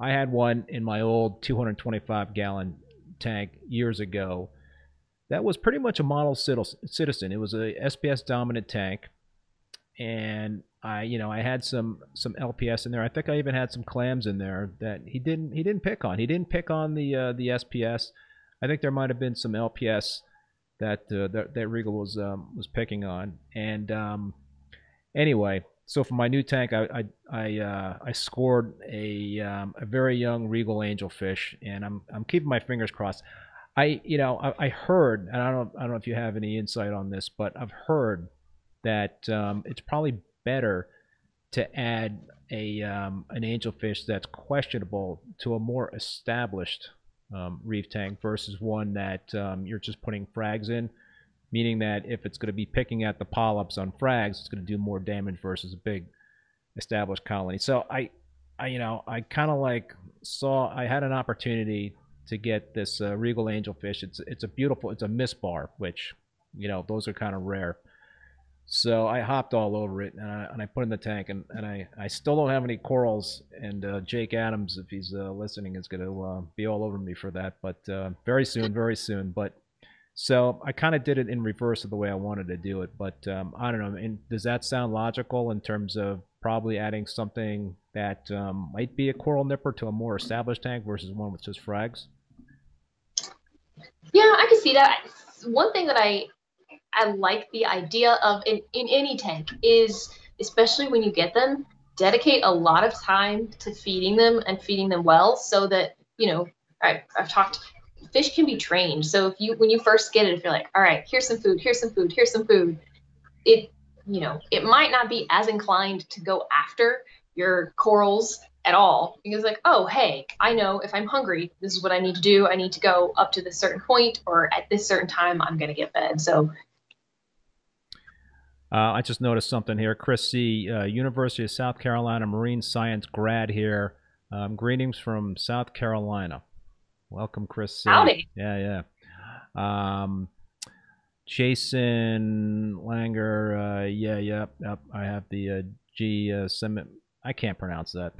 I had one in my old two hundred twenty-five gallon tank years ago that was pretty much a model citizen. It was a S P S dominant tank, and I you know I had some some L P S in there. I think I even had some clams in there that he didn't he didn't pick on. He didn't pick on the uh, the S P S. I think there might have been some L P S that uh, that, that Regal was um, was picking on. And um, anyway, so for my new tank, I I I, uh, I scored a um, a very young regal angelfish, and I'm I'm keeping my fingers crossed. I you know I, I heard, and I don't I don't know if you have any insight on this, but I've heard that um, it's probably better to add a um, an angelfish that's questionable to a more established um, reef tank versus one that um, you're just putting frags in. Meaning that if it's going to be picking at the polyps on frags, it's going to do more damage versus a big established colony. So I, I you know, I kind of like saw I had an opportunity to get this uh, regal angelfish. It's it's a beautiful, it's a misbar, which you know those are kind of rare. So I hopped all over it and I, and I put it in the tank, and and I I still don't have any corals. And uh, Jake Adams, if he's uh, listening, is going to uh, be all over me for that. But uh, very soon, very soon. But so I kind of did it in reverse of the way I wanted to do it, but um, I don't know. And does that sound logical in terms of probably adding something that um, might be a coral nipper to a more established tank versus one with just frags? Yeah, I can see that. One thing that I I like the idea of in, in any tank is, especially when you get them, dedicate a lot of time to feeding them and feeding them well, so that, you know, I, I've talked. Fish can be trained. So if you, when you first get it, if you're like, all right, here's some food, here's some food, here's some food, it, you know, it might not be as inclined to go after your corals at all. Because like, oh, hey, I know if I'm hungry, this is what I need to do. I need to go up to this certain point, or at this certain time, I'm going to get fed. So. Uh, I just noticed something here. Chris C, uh, University of South Carolina, marine science grad here. Um, greetings from South Carolina. Welcome, Chris. Howdy. Yeah, yeah. Um, Jason Langer. Uh, yeah, yeah. Yep, I have the uh, G. Uh, sem- I can't pronounce that.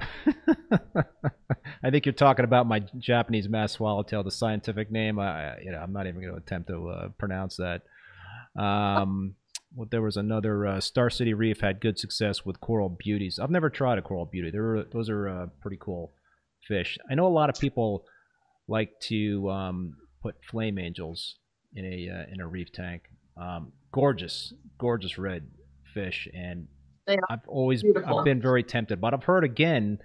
I think you're talking about my Japanese mass swallowtail, the scientific name. I, you know, I'm not even going to attempt to uh, pronounce that. Um, well, there was another uh, Star City Reef had good success with coral beauties. I've never tried a coral beauty. They're, those are uh, pretty cool fish. I know a lot of people like to um, put flame angels in a uh, in a reef tank. Um, gorgeous, gorgeous red fish, and yeah, I've always beautiful. I've been very tempted. But I've heard again,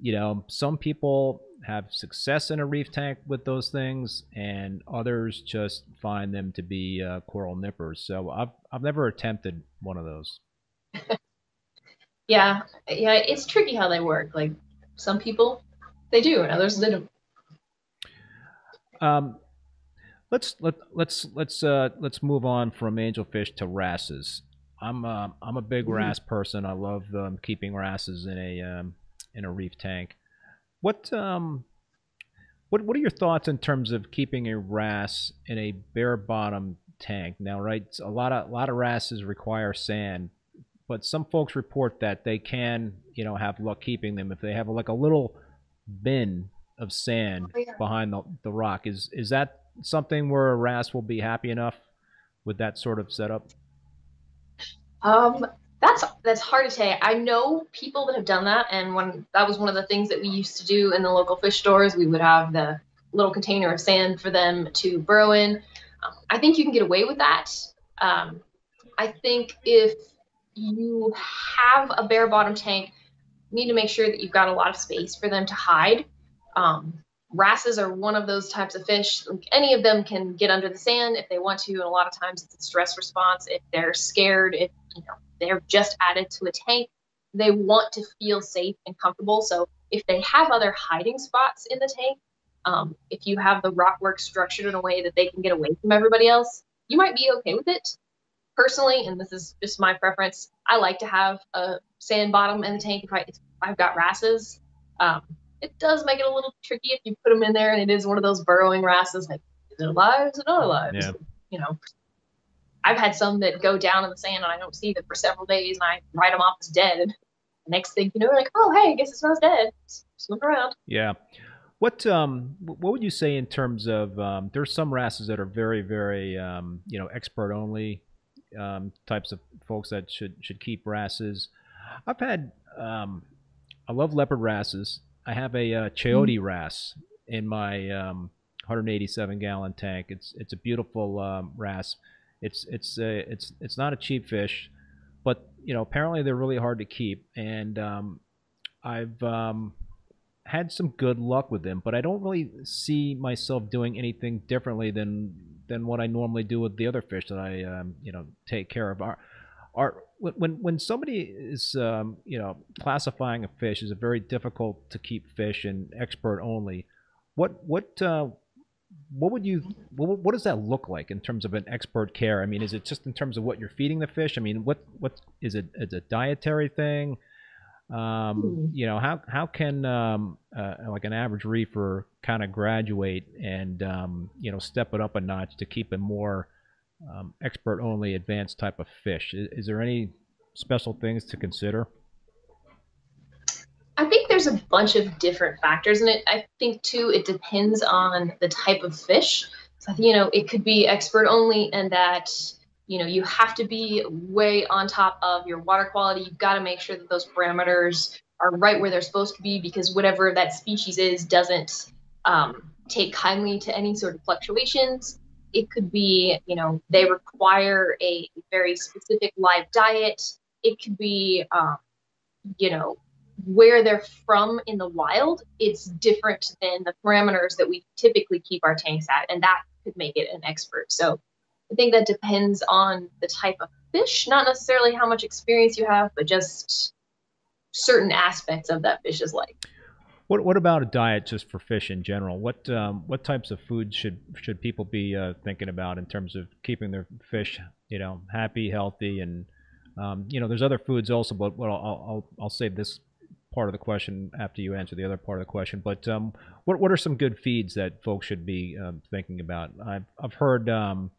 you know, some people have success in a reef tank with those things, and others just find them to be uh, coral nippers. So I've I've never attempted one of those. yeah, yeah, it's tricky how they work. Like some people, they do, and others they don't. Um, let's let let's let's uh, let's move on from angelfish to wrasses. I'm uh, I'm a big wrasse person. I love um, keeping wrasses in a um, in a reef tank. What um what what are your thoughts in terms of keeping a wrasse in a bare bottom tank? Now, right, a lot of a lot of wrasses require sand, but some folks report that they can you know have luck keeping them if they have like a little bin of sand oh, yeah. behind the, the rock. Is is that something where a wrasse will be happy enough with that sort of setup? Um, that's that's hard to say. I know people that have done that, and when that was one of the things that we used to do in the local fish stores, we would have the little container of sand for them to burrow in. Um, I think you can get away with that. Um, I think if you have a bare bottom tank, you need to make sure that you've got a lot of space for them to hide. Um, Wrasses are one of those types of fish. Any of them can get under the sand if they want to, and a lot of times it's a stress response. If they're scared, if you know they're just added to a tank, they want to feel safe and comfortable. So if they have other hiding spots in the tank, um, if you have the rock work structured in a way that they can get away from everybody else, you might be okay with it. Personally, and this is just my preference, I like to have a sand bottom in the tank if, I, if I've got wrasses. Um, It does make it a little tricky if you put them in there and it is one of those burrowing wrasses, like, is it alive? Is it not alive? Yeah. You know, I've had some that go down in the sand and I don't see them for several days and I write them off as dead. And the next thing you know, like, oh, hey, I guess it's not dead. Just look around. Yeah. What, um, what would you say in terms of, um, there's some wrasses that are very, very, um, you know, expert only, um, types of folks that should, should keep wrasses. I've had, um, I love leopard wrasses. I have a uh, Chayote mm-hmm. wrasse in my um, one hundred eighty-seven gallon tank. It's it's a beautiful um, wrasse. It's it's uh, it's it's not a cheap fish, but you know apparently they're really hard to keep. And um, I've um, had some good luck with them, but I don't really see myself doing anything differently than than what I normally do with the other fish that I um, you know take care of. Our, Are, when when somebody is um, you know classifying a fish is a very difficult to keep fish and expert only. What what uh, what would you what, what does that look like in terms of an expert care? I mean, is it just in terms of what you're feeding the fish? I mean, what what is it? It's a dietary thing. Um, you know how how can um, uh, like an average reefer kind of graduate and um, you know step it up a notch to keep it more Um, expert-only advanced type of fish? Is, is there any special things to consider? I think there's a bunch of different factors in it. I think, too, it depends on the type of fish. So, you know, it could be expert-only and that, you know, you have to be way on top of your water quality. You've got to make sure that those parameters are right where they're supposed to be because whatever that species is doesn't um, take kindly to any sort of fluctuations. It could be, you know, they require a very specific live diet. It could be, um, you know, where they're from in the wild. It's different than the parameters that we typically keep our tanks at, and that could make it an expert. So I think that depends on the type of fish, not necessarily how much experience you have, but just certain aspects of that fish's life. What what about a diet just for fish in general? What um, what types of foods should should people be uh, thinking about in terms of keeping their fish, you know, happy, healthy, and um, you know, there's other foods also. But well, I'll, I'll I'll save this part of the question after you answer the other part of the question. But um, what what are some good feeds that folks should be um, thinking about? I've I've heard um,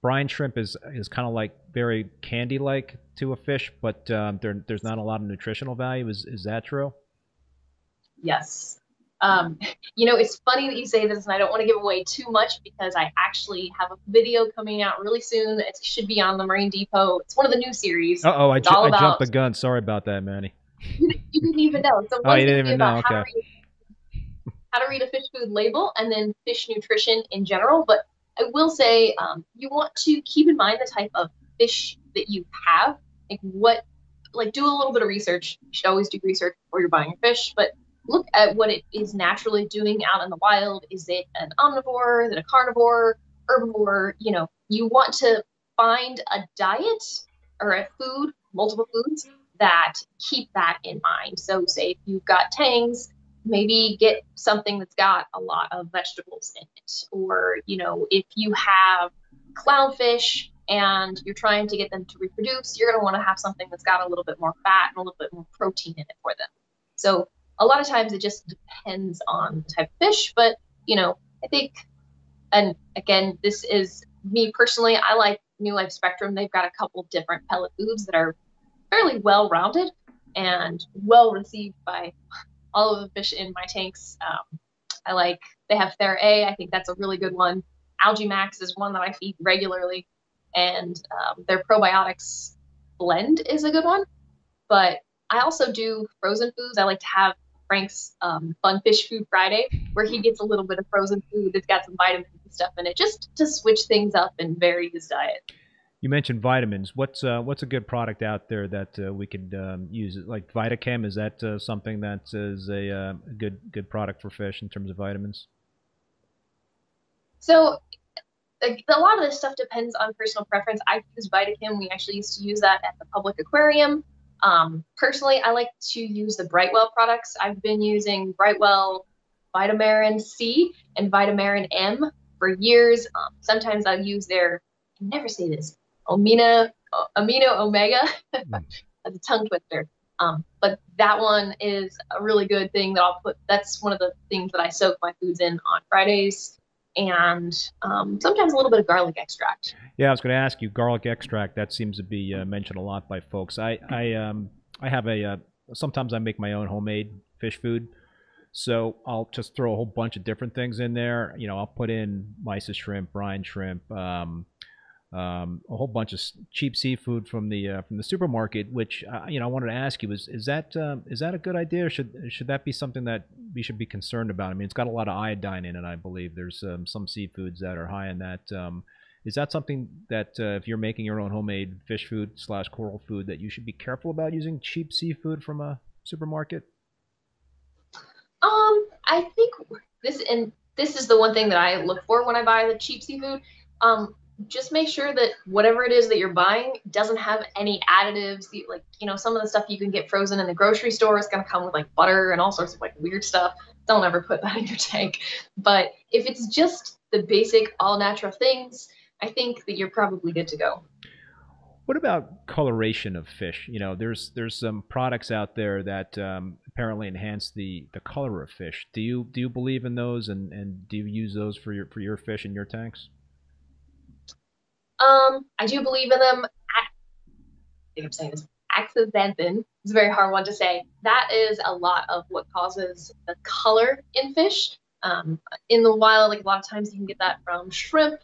brine shrimp is is kind of like very candy like to a fish, but um, there there's not a lot of nutritional value. Is is that true? Yes. Um, you know, it's funny that you say this, and I don't want to give away too much because I actually have a video coming out really soon. It should be on the Marine Depot. It's one of the new series. Uh-oh, I, ju I about... jumped the gun. Sorry about that, Manny. You didn't even know. It's a oh, you didn't even know. Okay. How to, read, how to read a fish food label and then fish nutrition in general. But I will say um, you want to keep in mind the type of fish that you have. Like, what, like do a little bit of research. You should always do research before you're buying your fish, but look at what it is naturally doing out in the wild. Is it an omnivore? Is it a carnivore? Herbivore? You know, you want to find a diet or a food, multiple foods, that keep that in mind. So say if you've got tangs, maybe get something that's got a lot of vegetables in it. Or, you know, if you have clownfish and you're trying to get them to reproduce, you're going to want to have something that's got a little bit more fat and a little bit more protein in it for them. So a lot of times it just depends on the type of fish, but, you know, I think, and again, this is me personally, I like New Life Spectrum. They've got a couple different pellet foods that are fairly well-rounded and well-received by all of the fish in my tanks. Um, I like, they have Thera A. I think that's a really good one. Algae Max is one that I feed regularly, and um, their probiotics blend is a good one, but I also do frozen foods. I like to have Frank's um, Fun Fish Food Friday, where he gets a little bit of frozen food that's got some vitamins and stuff in it, just to switch things up and vary his diet. You mentioned vitamins. What's uh, what's a good product out there that uh, we could um, use? Like Vita-Chem, is that uh, something that is a uh, good good product for fish in terms of vitamins? So like, a lot of this stuff depends on personal preference. I use Vita-Chem. We actually used to use that at the public aquarium. Um, personally, I like to use the Brightwell products. I've been using Brightwell Vitamarin C and Vitamarin M for years. Um, sometimes I'll use their, I never say this, Amino, Amino Omega, that's a tongue twister. Um, but that one is a really good thing that I'll put, that's one of the things that I soak my foods in on Fridays, and um, sometimes a little bit of garlic extract. Yeah, I was going to ask you, garlic extract, that seems to be uh, mentioned a lot by folks. I, I, um, I have a, uh, sometimes I make my own homemade fish food. So I'll just throw a whole bunch of different things in there. You know, I'll put in mysis shrimp, brine shrimp, um, Um, a whole bunch of cheap seafood from the uh, from the supermarket, which uh, you know I wanted to ask you is is that um, is that a good idea? Or should should that be something that we should be concerned about? I mean, it's got a lot of iodine in it, I believe. There's um, some seafoods that are high in that. Um, is that something that uh, if you're making your own homemade fish food slash coral food, that you should be careful about using cheap seafood from a supermarket? Um, I think this and this is the one thing that I look for when I buy the cheap seafood. Um. Just make sure that whatever it is that you're buying doesn't have any additives. Like, you know, some of the stuff you can get frozen in the grocery store is going to come with like butter and all sorts of like weird stuff. Don't ever put that in your tank. But if it's just the basic all natural things, I think that you're probably good to go. What about coloration of fish? You know, there's there's some products out there that um, apparently enhance the the color of fish. Do you do you believe in those, and and do you use those for your for your fish in your tanks? Um, I do believe in them. I think I'm saying this. Astaxanthin. It's a very hard one to say. That is a lot of what causes the color in fish. Um, in the wild, like a lot of times you can get that from shrimp.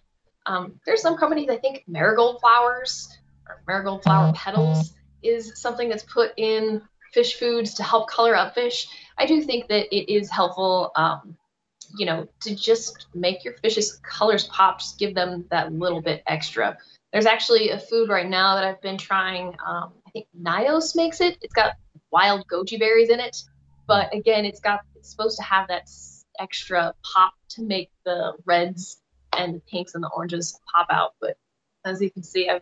Um, there's some companies, I think marigold flowers or marigold flower petals is something that's put in fish foods to help color up fish. I do think that it is helpful, um, you know, to just make your fish's colors pop, just give them that little bit extra. There's actually a food right now that I've been trying. Um, I think N I O S makes it. It's got wild goji berries in it. But again, it's got, it's supposed to have that extra pop to make the reds and the pinks and the oranges pop out. But as you can see, I'm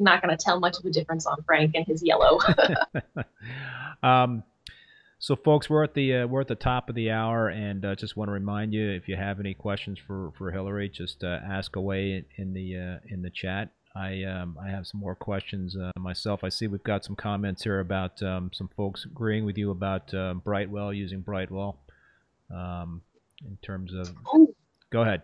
not going to tell much of a difference on Frank and his yellow. um, So, folks, we're at the uh, we're at the top of the hour, and uh, just want to remind you, if you have any questions for, for Hillary, just uh, ask away in the uh, in the chat. I um, I have some more questions uh, myself. I see we've got some comments here about um, some folks agreeing with you about uh, Brightwell, using Brightwell. Um, in terms of, oh. Go ahead.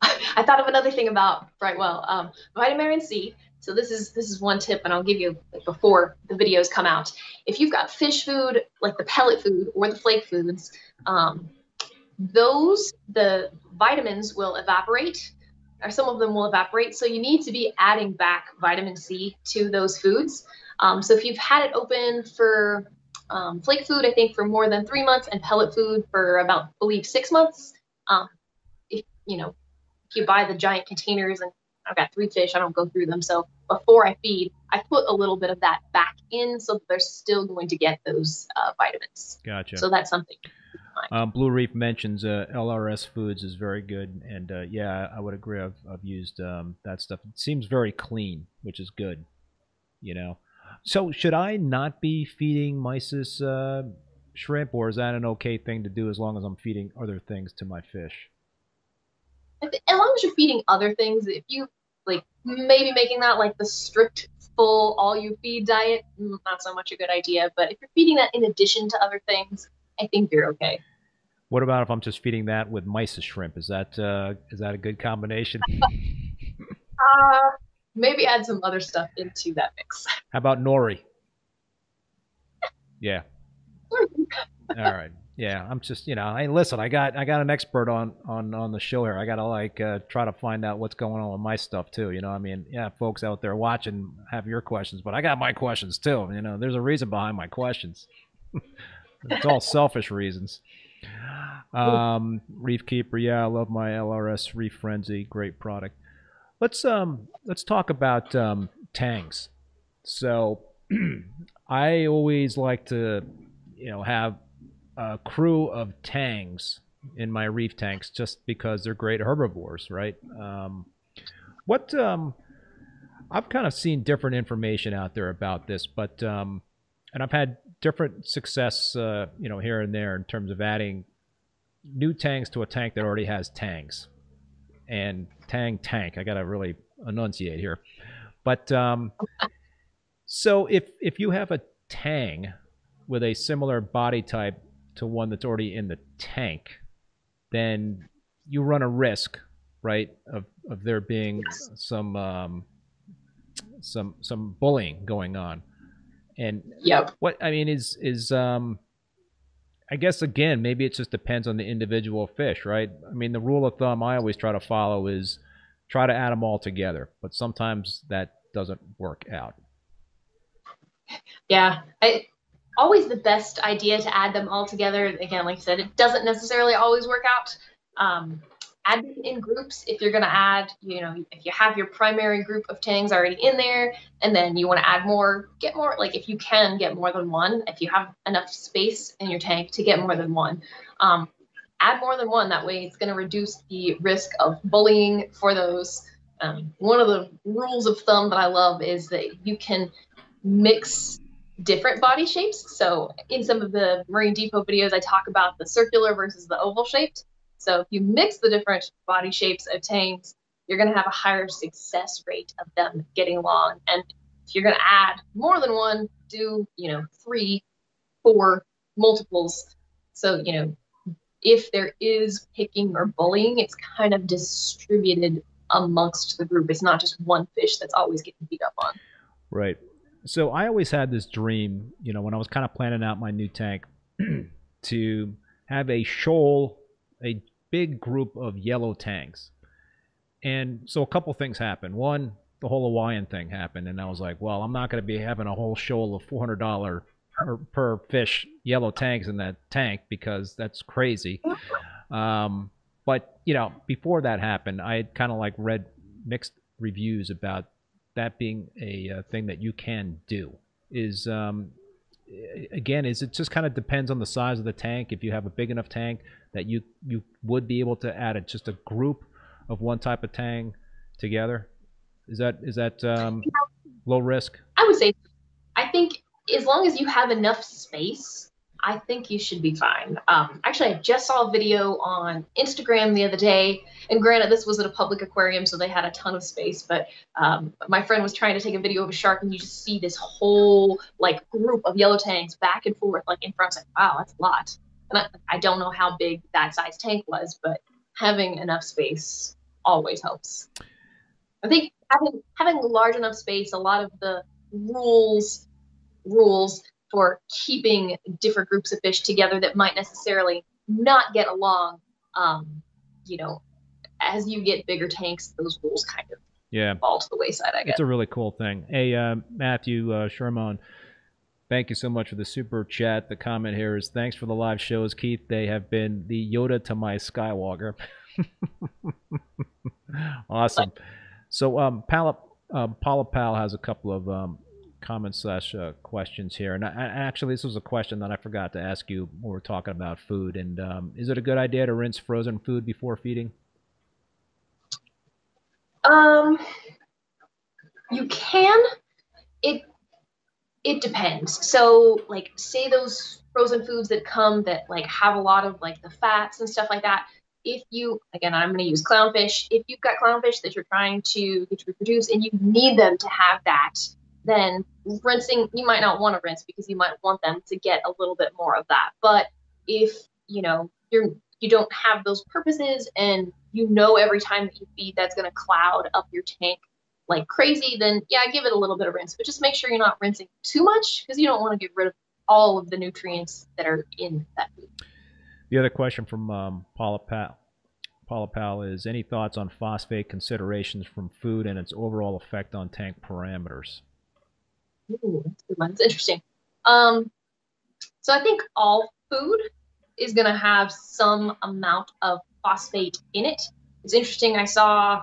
I thought of another thing about Brightwell, um, Vitamarin C. So this is this is one tip, and I'll give you before the videos come out. If you've got fish food, like the pellet food or the flake foods, um, those, the vitamins will evaporate, or some of them will evaporate. So you need to be adding back vitamin C to those foods. Um, so if you've had it open for um, flake food, I think for more than three months, and pellet food for about, I believe, six months, um, if you know, if you buy the giant containers, and I've got three fish, I don't go through them. So before I feed, I put a little bit of that back in so that they're still going to get those uh, vitamins. Gotcha. So that's something. Um, Blue Reef mentions uh, L R S foods is very good. And uh, yeah, I would agree. I've, I've used um, that stuff. It seems very clean, which is good, you know. So should I not be feeding mysis uh, shrimp, or is that an okay thing to do as long as I'm feeding other things to my fish? As long as you're feeding other things, if you like maybe making that like the strict full all you feed diet, not so much a good idea. But if you're feeding that in addition to other things, I think you're okay. What about if I'm just feeding that with mysis shrimp? Is that uh, is that a good combination? uh, maybe add some other stuff into that mix. How about nori? Yeah. All right. Yeah, I'm just, you know, hey, listen, I got I got an expert on on on the show here. I gotta like uh, try to find out what's going on with my stuff too. You know, I mean, yeah, folks out there watching have your questions, but I got my questions too. You know, there's a reason behind my questions. It's all selfish reasons. Um, Reef Keeper, yeah, I love my L R S Reef Frenzy, great product. Let's um let's talk about um, tangs. So I always like to, you know, have a crew of tangs in my reef tanks just because they're great herbivores, right? Um, what um, I've kind of seen different information out there about this, but um, and I've had different success, uh, you know, here and there in terms of adding new tangs to a tank that already has tangs. And tang tank, I gotta really enunciate here, but um, so if if you have a tang with a similar body type to one that's already in the tank, then you run a risk, right, of of there being yes. some um, some some bullying going on. And yep. what I mean is is um, I guess, again, maybe it just depends on the individual fish, right? I mean, the rule of thumb I always try to follow is try to add them all together, but sometimes that doesn't work out. Yeah, I, always the best idea to add them all together. Again, like I said, it doesn't necessarily always work out. Um, add them in groups if you're going to add, you know, if you have your primary group of tangs already in there and then you want to add more, get more. Like if you can get more than one, if you have enough space in your tank to get more than one, um, add more than one. That way it's going to reduce the risk of bullying for those. Um, one of the rules of thumb that I love is that you can mix different body shapes. So in some of the Marine Depot videos, I talk about the circular versus the oval shaped. So if you mix the different body shapes of tangs, you're going to have a higher success rate of them getting along. And if you're going to add more than one, do, you know, three, four multiples. So, you know, if there is picking or bullying, it's kind of distributed amongst the group. It's not just one fish that's always getting beat up on. Right. So I always had this dream, you know, when I was kind of planning out my new tank to have a shoal, a big group of yellow tangs. And so a couple things happened. One, the whole Hawaiian thing happened. And I was like, well, I'm not going to be having a whole shoal of four hundred dollars per, per fish yellow tangs in that tank because that's crazy. Um, but, you know, before that happened, I had kind of like read mixed reviews about that being a uh, thing that you can do. Is um, again, is it just kind of depends on the size of the tank. If you have a big enough tank that you you would be able to add a, just a group of one type of tang together, is that is that um, low risk? I would say, I think as long as you have enough space, I think you should be fine. Um, actually, I just saw a video on Instagram the other day, and granted, this was at a public aquarium, so they had a ton of space, but um, my friend was trying to take a video of a shark, and you just see this whole like group of yellow tangs back and forth, like in front. I was like, wow, that's a lot. And I, I don't know how big that size tank was, but having enough space always helps. I think having, having large enough space, a lot of the rules, rules, for keeping different groups of fish together that might necessarily not get along, um, you know, as you get bigger tanks, those rules kind of yeah. fall to the wayside, I guess. It's a really cool thing. Hey, uh, Matthew uh, Sherman, thank you so much for the super chat. The comment here is, thanks for the live shows, Keith. They have been the Yoda to my Skywalker. Awesome. So um, Palop, uh, Palopal has a couple of um, comments slash uh, questions here, and I, actually this was a question that I forgot to ask you when we were talking about food. And um, is it a good idea to rinse frozen food before feeding? Um, you can. It it depends. So, like, say those frozen foods that come that like have a lot of like the fats and stuff like that. If you, again, I'm going to use clownfish. If you've got clownfish that you're trying to that you reproduce and you need them to have that, then rinsing, you might not want to rinse because you might want them to get a little bit more of that. But if, you know, you're, you don't have those purposes and you know every time that you feed that's going to cloud up your tank like crazy, then yeah, give it a little bit of rinse. But just make sure you're not rinsing too much because you don't want to get rid of all of the nutrients that are in that food. The other question from um, Palopal, Palopal is, any thoughts on phosphate considerations from food and its overall effect on tank parameters? Ooh, that's a good one. It's interesting. Um, so I think all food is going to have some amount of phosphate in it. It's interesting. I saw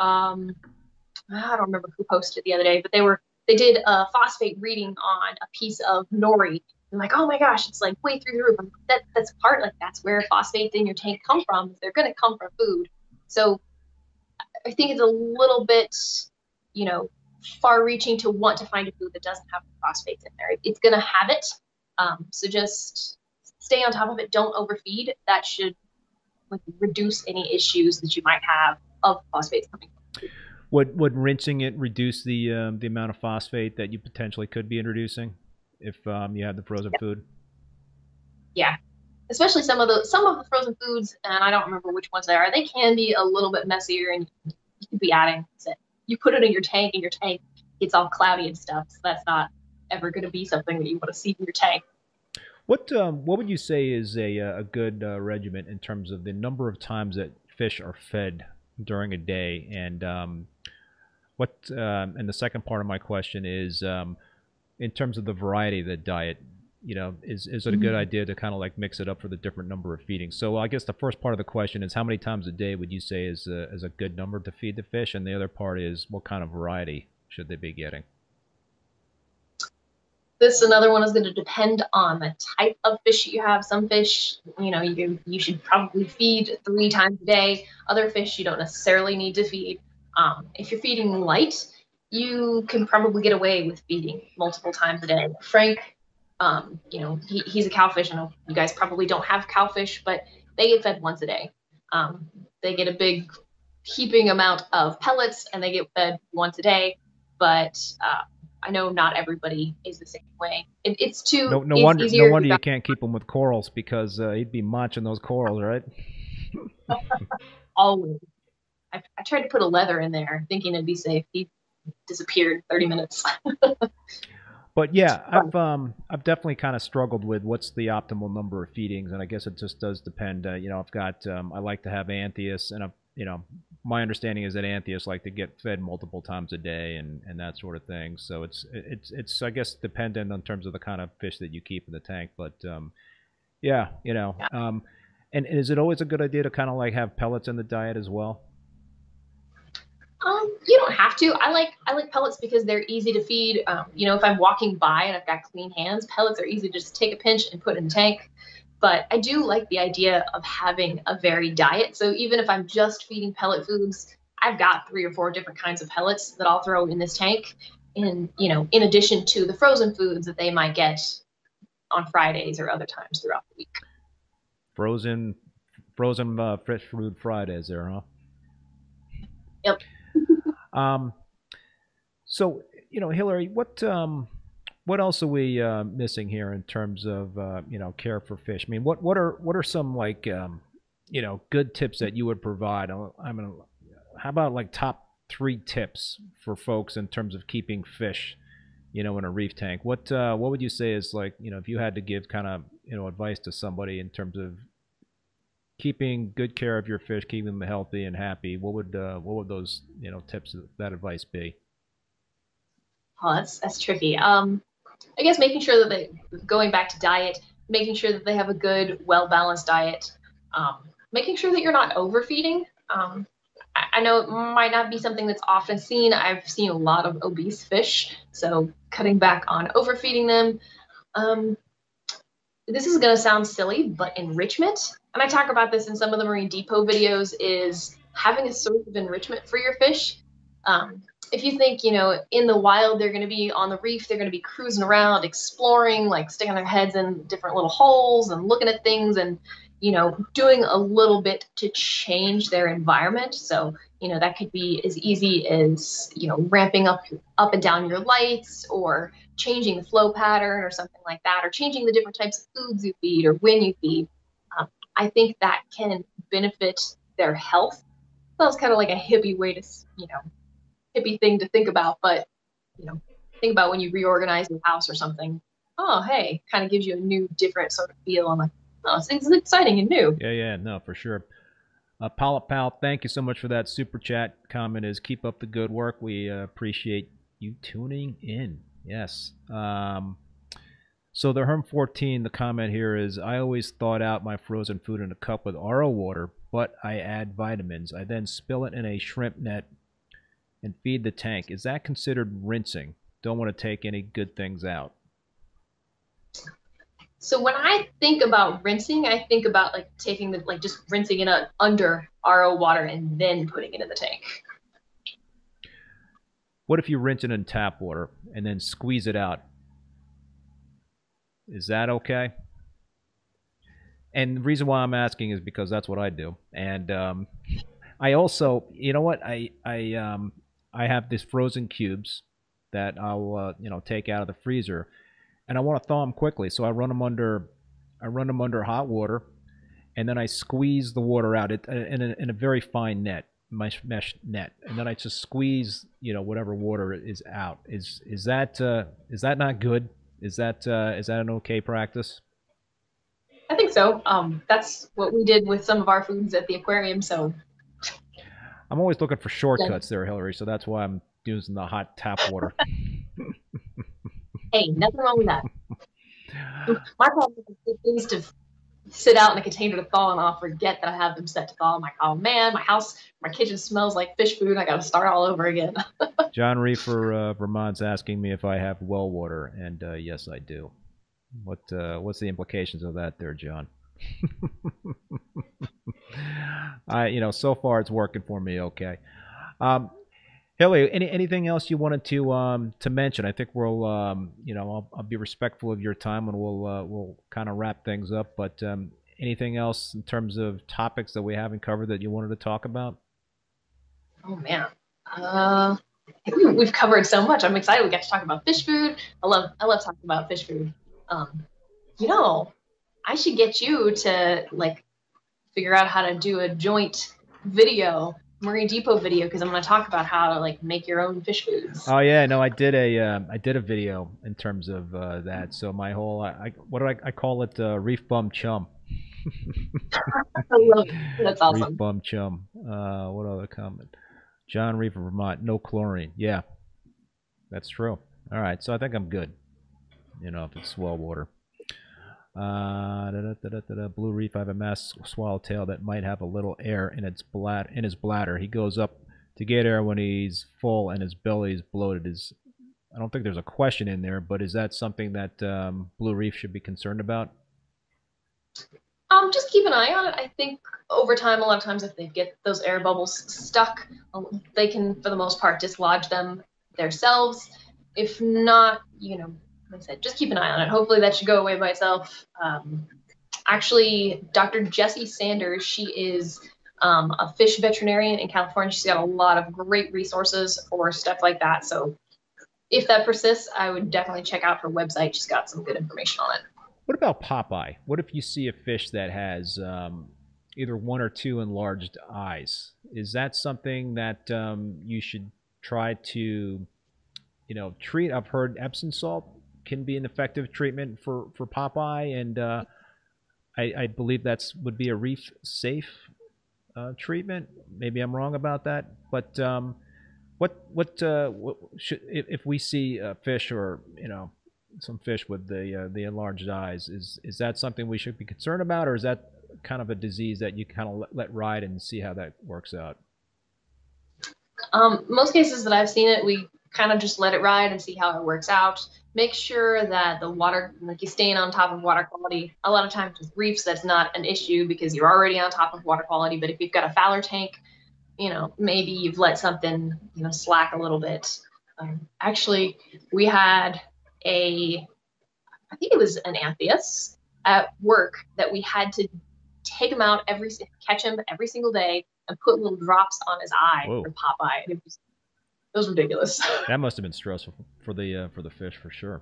um, I don't remember who posted the other day, but they were, they did a phosphate reading on a piece of nori. I'm like, oh my gosh, it's like way through the roof. That, that's part, like that's where phosphates in your tank come from. They're going to come from food. So I think it's a little bit, you know, far reaching to want to find a food that doesn't have phosphates in there. It's going to have it. Um, so just stay on top of it. Don't overfeed. That should like reduce any issues that you might have of phosphates coming from food. Would, would rinsing it reduce the um, the amount of phosphate that you potentially could be introducing if um, you had the frozen yeah. food? Yeah, especially some of the some of the frozen foods, and I don't remember which ones they are. They can be a little bit messier, and you could be adding. You put it in your tank, and your tank gets all cloudy and stuff. So that's not ever going to be something that you want to see in your tank. What um, what would you say is a a good uh, regimen in terms of the number of times that fish are fed during a day, and um, what um, and the second part of my question is um, in terms of the variety of the diet, you know, is, is it a good idea to kind of like mix it up for the different number of feedings? So I guess the first part of the question is how many times a day would you say is a, is a good number to feed the fish, and the other part is what kind of variety should they be getting? This another one is going to depend on the type of fish you have. Some fish, you know, you you should probably feed three times a day. Other fish you don't necessarily need to feed. Um, if you're feeding light, you can probably get away with feeding multiple times a day. Frank, um, you know, he, he's a cowfish. I know you guys probably don't have cowfish, but they get fed once a day. Um, they get a big heaping amount of pellets, and they get fed once a day. But uh, I know not everybody is the same way. It, it's too no, no it's wonder no wonder you can't keep him with corals, because uh, he'd be munching those corals, right? Always. I, I tried to put a leather in there, thinking it'd be safe. He disappeared thirty minutes. But yeah, I've um I've definitely kind of struggled with what's the optimal number of feedings, and I guess it just does depend. Uh, you know, I've got um, I like to have antheus, and I've you know. My understanding is that antheus like to get fed multiple times a day and, and that sort of thing. So it's, it's, it's, I guess, dependent on terms of the kind of fish that you keep in the tank. But, um, yeah, you know, yeah. Um, and is it always a good idea to kind of like have pellets in the diet as well? Um, you don't have to. I like, I like pellets because they're easy to feed. Um, you know, if I'm walking by and I've got clean hands, pellets are easy to just take a pinch and put in the tank. But I do like the idea of having a varied diet. So even if I'm just feeding pellet foods, I've got three or four different kinds of pellets that I'll throw in this tank. And, you know, in addition to the frozen foods that they might get on Fridays or other times throughout the week. Frozen, frozen uh, fresh food Fridays there, huh? Yep. um, so, you know, Hillary, what... Um, What else are we uh, missing here in terms of uh, you know, care for fish? I mean, what what are what are some like um, you know, good tips that you would provide? I mean, how about like top three tips for folks in terms of keeping fish, you know, in a reef tank? What uh, what would you say is like, you know, if you had to give kind of, you know, advice to somebody in terms of keeping good care of your fish, keeping them healthy and happy? What would uh, what would those, you know, tips, that advice be? Oh, that's that's tricky. Um, I guess making sure that they, going back to diet, making sure that they have a good, well-balanced diet, um, making sure that you're not overfeeding. Um, I, I know it might not be something that's often seen. I've seen a lot of obese fish, so cutting back on overfeeding them. Um, this is going to sound silly, but enrichment, and I talk about this in some of the Marine Depot videos, is having a source of enrichment for your fish. Um, If you think, you know, in the wild, they're going to be on the reef, they're going to be cruising around, exploring, like sticking their heads in different little holes and looking at things and, you know, doing a little bit to change their environment. So, you know, that could be as easy as, you know, ramping up, up and down your lights, or changing the flow pattern or something like that, or changing the different types of foods you feed or when you feed. Um, I think that can benefit their health. That was kind of like a hippie way to, you know, hippie thing to think about, but you know, think about when you reorganize your house or something. Oh, hey, kind of gives you a new, different sort of feel. I'm like, oh, it's exciting and new. Yeah, yeah, no, for sure. Uh, Polyp Pal, thank you so much for that super chat. Comment is keep up the good work. We uh, appreciate you tuning in. Yes. Um, so the Herm fourteen, the comment here is, I always thawed out my frozen food in a cup with R O water, but I add vitamins. I then spill it in a shrimp net and feed the tank. Is that considered rinsing? Don't want to take any good things out. So when I think about rinsing, I think about like taking the, like just rinsing it out under R O water and then putting it in the tank. What if you rinse it in tap water and then squeeze it out? Is that okay? And the reason why I'm asking is because that's what I do. And um, I also, you know what, I I um, I have these frozen cubes that I'll uh, you know take out of the freezer, and I want to thaw them quickly, so I run them under, I run them under hot water, and then I squeeze the water out it, in a, in a very fine net, mesh, mesh net, and then I just squeeze you know whatever water is out. Is is that uh, is that not good? Is that uh, is that an okay practice? I think so. Um, that's what we did with some of our foods at the aquarium. So I'm always looking for shortcuts there, Hillary. So that's why I'm using the hot tap water. Hey, nothing wrong with that. My problem is they used to sit out in a container to thaw, and I'll forget that I have them set to thaw. I'm like, oh man, my house, my kitchen smells like fish food. I got to start all over again. John Reefer, uh, Vermont's asking me if I have well water, and uh, yes, I do. What uh, what's the implications of that there, John? I you know so far it's working for me okay. Um, Hillary, any anything else you wanted to um, to mention? I think we'll um, you know I'll, I'll be respectful of your time, and we'll uh, we'll kind of wrap things up. But um, anything else in terms of topics that we haven't covered that you wanted to talk about? Oh man. Uh... We've covered so much. I'm excited we got to talk about fish food. I love I love talking about fish food. Um, you know, I should get you to like figure out how to do a joint video, Marine Depot video, because I'm going to talk about how to like make your own fish foods. Oh yeah, no, I did a uh, I did a video in terms of uh, that. So my whole I, I what do I I call it uh, reef bum chum. I love it. That's awesome. Reef bum chum. Uh, what other comment? John Reefer, Vermont, no chlorine. Yeah, that's true. All right, so I think I'm good, you know, if it's well water. Uh, da -da -da -da -da -da. Blue Reef, I have a mass swallowtail that might have a little air in its bladder. In his bladder. He goes up to get air when he's full and his belly is bloated. Is I don't think there's a question in there, but is that something that um, Blue Reef should be concerned about? Um, just keep an eye on it. I think over time, a lot of times if they get those air bubbles stuck, um, they can, for the most part, dislodge them themselves. If not, you know, like I said, just keep an eye on it. Hopefully that should go away by itself. Um, actually, Doctor Jessie Sanders, she is um, a fish veterinarian in California. She's got a lot of great resources for stuff like that. So if that persists, I would definitely check out her website. She's got some good information on it. What about Popeye? What if you see a fish that has um, either one or two enlarged eyes? Is that something that um, you should try to, you know, treat? I've heard Epsom salt can be an effective treatment for, for Popeye, and uh, I, I believe that's would be a reef safe uh, treatment. Maybe I'm wrong about that, but um, what what, uh, what should, if, if we see a fish or you know. some fish with the uh, the enlarged eyes, is is that something we should be concerned about, or is that kind of a disease that you kind of let, let ride and see how that works out? Um, most cases that I've seen it, we kind of just let it ride and see how it works out. Make sure that the water, like you're staying on top of water quality. A lot of times with reefs, that's not an issue because you're already on top of water quality. But if you've got a fouler tank, you know, maybe you've let something, you know, slack a little bit. Um, actually, we had a, I think it was an Amphius at work that we had to take him out every, catch him every single day and put little drops on his eye. Whoa. For Popeye. It was, it was ridiculous. That must have been stressful for the uh, for the fish for sure.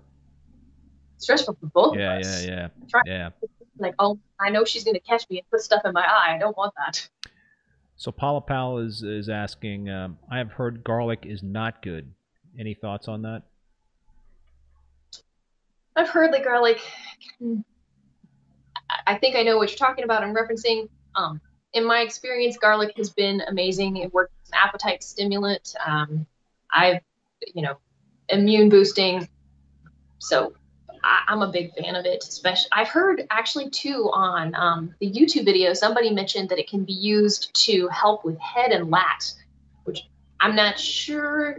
Stressful for both yeah, of us. Yeah, yeah, yeah. Like, oh, I know she's going to catch me and put stuff in my eye. I don't want that. So Palapal is is asking, um, I have heard garlic is not good. Any thoughts on that? I've heard that garlic, I think I know what you're talking about. I'm referencing, um, in my experience, garlic has been amazing. It works as an appetite stimulant. Um, I've, you know, immune boosting. So I, I'm a big fan of it. Especially, I've heard actually too on um, the YouTube video, somebody mentioned that it can be used to help with head and lat, which I'm not sure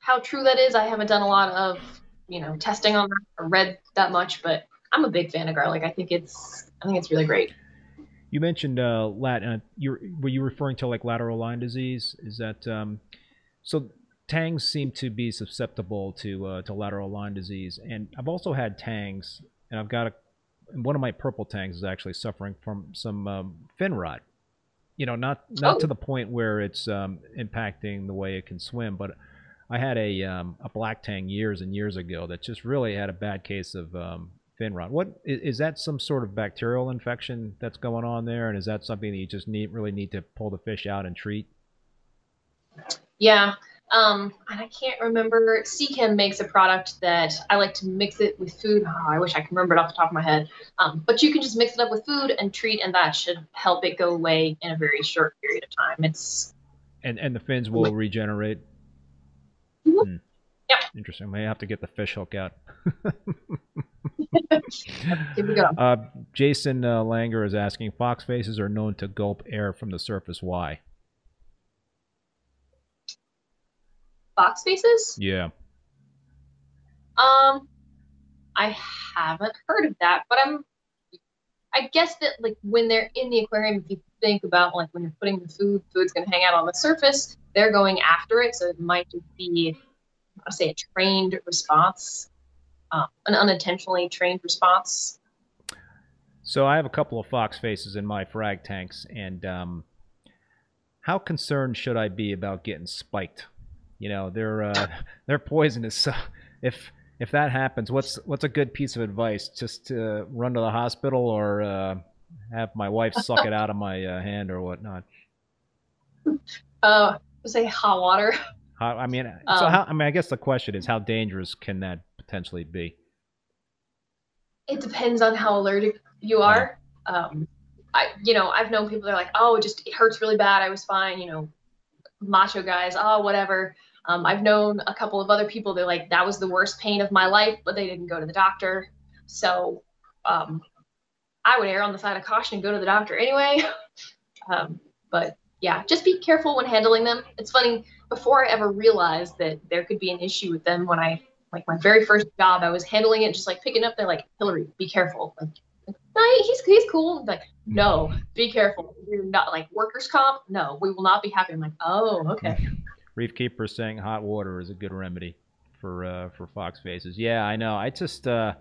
how true that is. I haven't done a lot of, you know, testing on that or read that much, but I'm a big fan of garlic. I think it's, I think it's really great. You mentioned uh, lat. Uh, you were you referring to like lateral line disease? Is that um, so? Tangs seem to be susceptible to uh, to lateral line disease, and I've also had tangs, and I've got a one of my purple tangs is actually suffering from some um, fin rot. You know, not not oh. to the point where it's um, impacting the way it can swim, but I had a um, a black tang years and years ago that just really had a bad case of um, fin rot. What is, is that? Some sort of bacterial infection that's going on there, and is that something that you just need really need to pull the fish out and treat? Yeah, um, and I can't remember. Seachem makes a product that I like to mix it with food. Oh, I wish I could remember it off the top of my head. Um, but you can just mix it up with food and treat, and that should help it go away in a very short period of time. It's and and the fins will regenerate. Mm-hmm. Hmm. Yeah. Interesting. May have to get the fish hook out. Here we go. Uh, Jason uh, Langer is asking, fox faces are known to gulp air from the surface. Why? Fox faces? Yeah. Um, I haven't heard of that, but I'm, I guess that like when they're in the aquarium, if you think about like when you're putting the food, food's going to hang out on the surface, they're going after it. So it might just be, I'll say, a trained response. Uh, an unintentionally trained response. So I have a couple of fox faces in my frag tanks, and um, how concerned should I be about getting spiked? You know, they're uh, they're poisonous. So if if that happens, what's what's a good piece of advice? Just to run to the hospital, or uh, have my wife suck it out of my uh, hand, or whatnot? Uh, say hot water. Hot, I mean, um, so how? I mean, I guess the question is, how dangerous can that potentially be? It depends on how allergic you are. Um, I, you know, I've known people that are like, oh, it just it hurts really bad. I was fine. You know, macho guys, oh, whatever. Um, I've known a couple of other people. They're like, that was the worst pain of my life, but they didn't go to the doctor. So um, I would err on the side of caution and go to the doctor anyway. um, but yeah, just be careful when handling them. It's funny, before I ever realized that there could be an issue with them, when I Like my very first job, I was handling it, just like picking up. They're like, Hillary, be careful. Like, no, he's he's cool. I'm like, no, be careful. We're not like workers' comp. No, we will not be happy. I'm like, oh, okay. Reef keeper saying hot water is a good remedy for uh, for fox faces. Yeah, I know. I just, uh,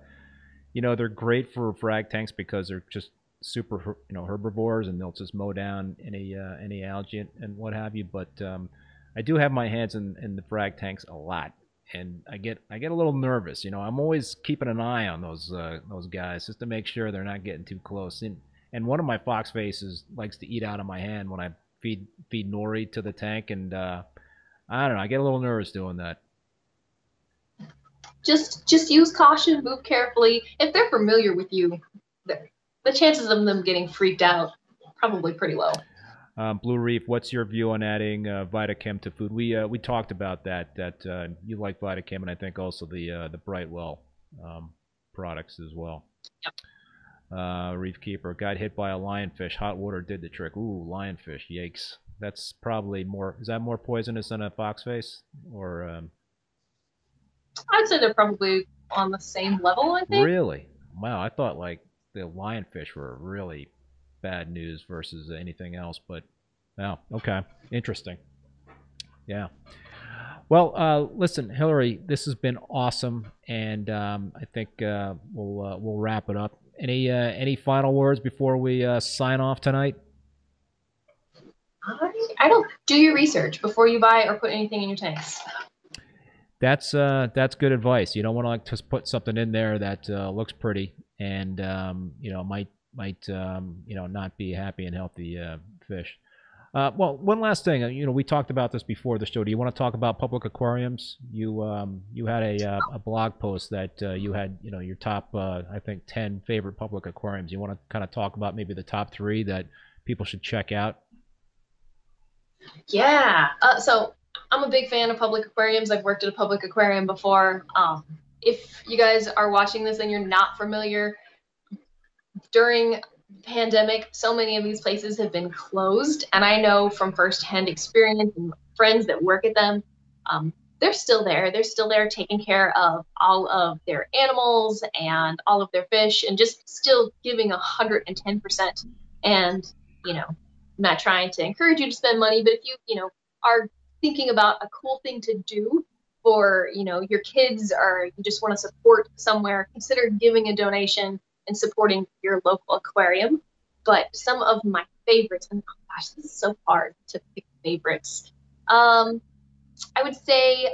you know, they're great for frag tanks because they're just super, you know, herbivores, and they'll just mow down any uh, any algae and what have you. But um, I do have my hands in in the frag tanks a lot. And I get I get a little nervous, you know. I'm always keeping an eye on those uh, those guys just to make sure they're not getting too close. And and one of my fox faces likes to eat out of my hand when I feed feed nori to the tank, and uh, I don't know. I get a little nervous doing that. Just just use caution, move carefully. If they're familiar with you, the, the chances of them getting freaked out probably pretty low. Um, Blue Reef, what's your view on adding uh, Vita-Chem to food? We uh, we talked about that. That uh, you like Vita-Chem, and I think also the uh, the Brightwell um, products as well. Yep. Uh, Reef Keeper got hit by a lionfish. Hot water did the trick. Ooh, lionfish! Yikes! That's probably more. Is that more poisonous than a foxface? Or um... I'd say they're probably on the same level. I think. Really? Wow! I thought like the lionfish were really bad news versus anything else, but wow, oh, okay, interesting. Yeah, well, uh, listen, Hillary, this has been awesome, and um, I think uh, we'll uh, we'll wrap it up. Any uh, any final words before we uh, sign off tonight? I, I don't do your research before you buy or put anything in your tanks. That's uh, that's good advice. You don't want to like just put something in there that uh, looks pretty and um, you know might. might, um, you know, not be happy and healthy uh, fish. Uh, well, one last thing, you know, we talked about this before the show. Do you want to talk about public aquariums? You um, you had a, uh, a blog post that uh, you had, you know, your top, uh, I think, ten favorite public aquariums. You want to kind of talk about maybe the top three that people should check out? Yeah. Uh, so I'm a big fan of public aquariums. I've worked at a public aquarium before. Um, if you guys are watching this and you're not familiar, during the pandemic, so many of these places have been closed, and I know from firsthand experience and friends that work at them, um, they're still there. They're still there taking care of all of their animals and all of their fish and just still giving one hundred ten percent. And, you know, I'm not trying to encourage you to spend money, but if you, you know, are thinking about a cool thing to do for, you know, your kids or you just want to support somewhere, consider giving a donation and supporting your local aquarium. But some of my favorites, and oh gosh, this is so hard to pick favorites. Um, I would say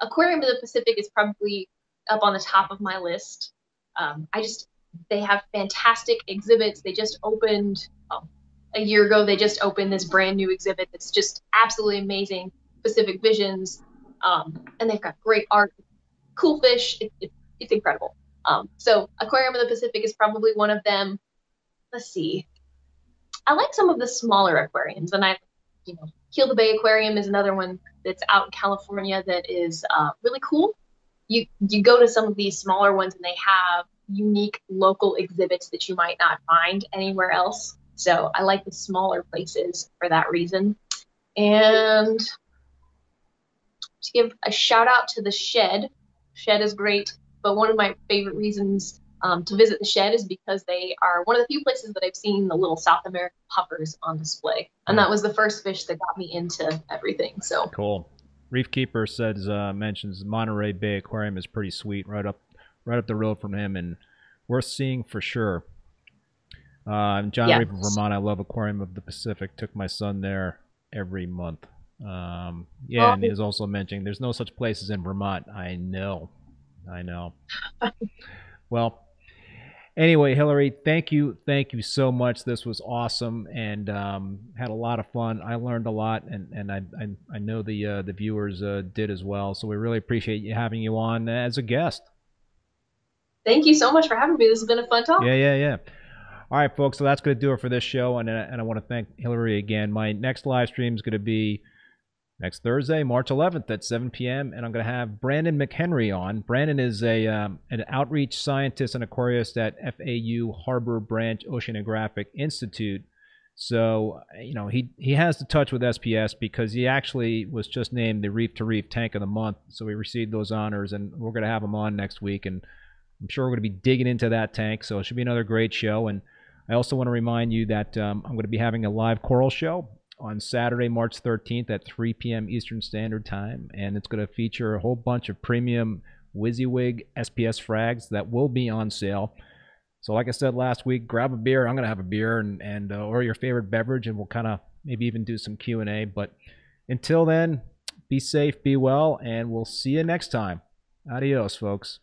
Aquarium of the Pacific is probably up on the top of my list. Um, I just, they have fantastic exhibits. They just opened, oh, a year ago, they just opened this brand new exhibit that's just absolutely amazing, Pacific Visions. Um, and they've got great art, cool fish. It, it, it's incredible. Um, so Aquarium of the Pacific is probably one of them. Let's see. I like some of the smaller aquariums, and I, you know, Heal the Bay Aquarium is another one that's out in California that is uh, really cool. You you go to some of these smaller ones and they have unique local exhibits that you might not find anywhere else. So I like the smaller places for that reason. And to give a shout out to the Shed. Shed is great, but one of my favorite reasons um, to visit the Shed is because they are one of the few places that I've seen the little South American puffers on display. And that was the first fish that got me into everything. So cool. Reef Keeper says, uh, mentions Monterey Bay Aquarium is pretty sweet, right up, right up the road from him, and worth seeing for sure. Uh, John yeah. Reef of Vermont, I love Aquarium of the Pacific. Took my son there every month. Um, yeah, well, and he was also mentioning there's no such places in Vermont. I know, I know. Well, anyway, Hillary, thank you, thank you so much. This was awesome, and um, had a lot of fun. I learned a lot, and and I I, I know the uh, the viewers uh, did as well. So we really appreciate you having you on as a guest. Thank you so much for having me. This has been a fun talk. Yeah, yeah, yeah. All right, folks. So that's going to do it for this show, and and I want to thank Hillary again. My next live stream is going to be next Thursday, March eleventh at seven p m And I'm going to have Brandon McHenry on. Brandon is a um, an outreach scientist and aquarist at F A U Harbor Branch Oceanographic Institute. So, you know, he, he has the touch with S P S because he actually was just named the Reef to Reef Tank of the Month. So we received those honors, and we're going to have him on next week. And I'm sure we're going to be digging into that tank. So it should be another great show. And I also want to remind you that um, I'm going to be having a live coral show on Saturday, March thirteenth at three p m Eastern Standard Time, and it's going to feature a whole bunch of premium WYSIWYG S P S frags that will be on sale. So like I said last week, grab a beer. I'm going to have a beer and, and uh, or your favorite beverage, and we'll kind of maybe even do some Q and A. But until then, be safe, be well, and we'll see you next time. Adios, folks.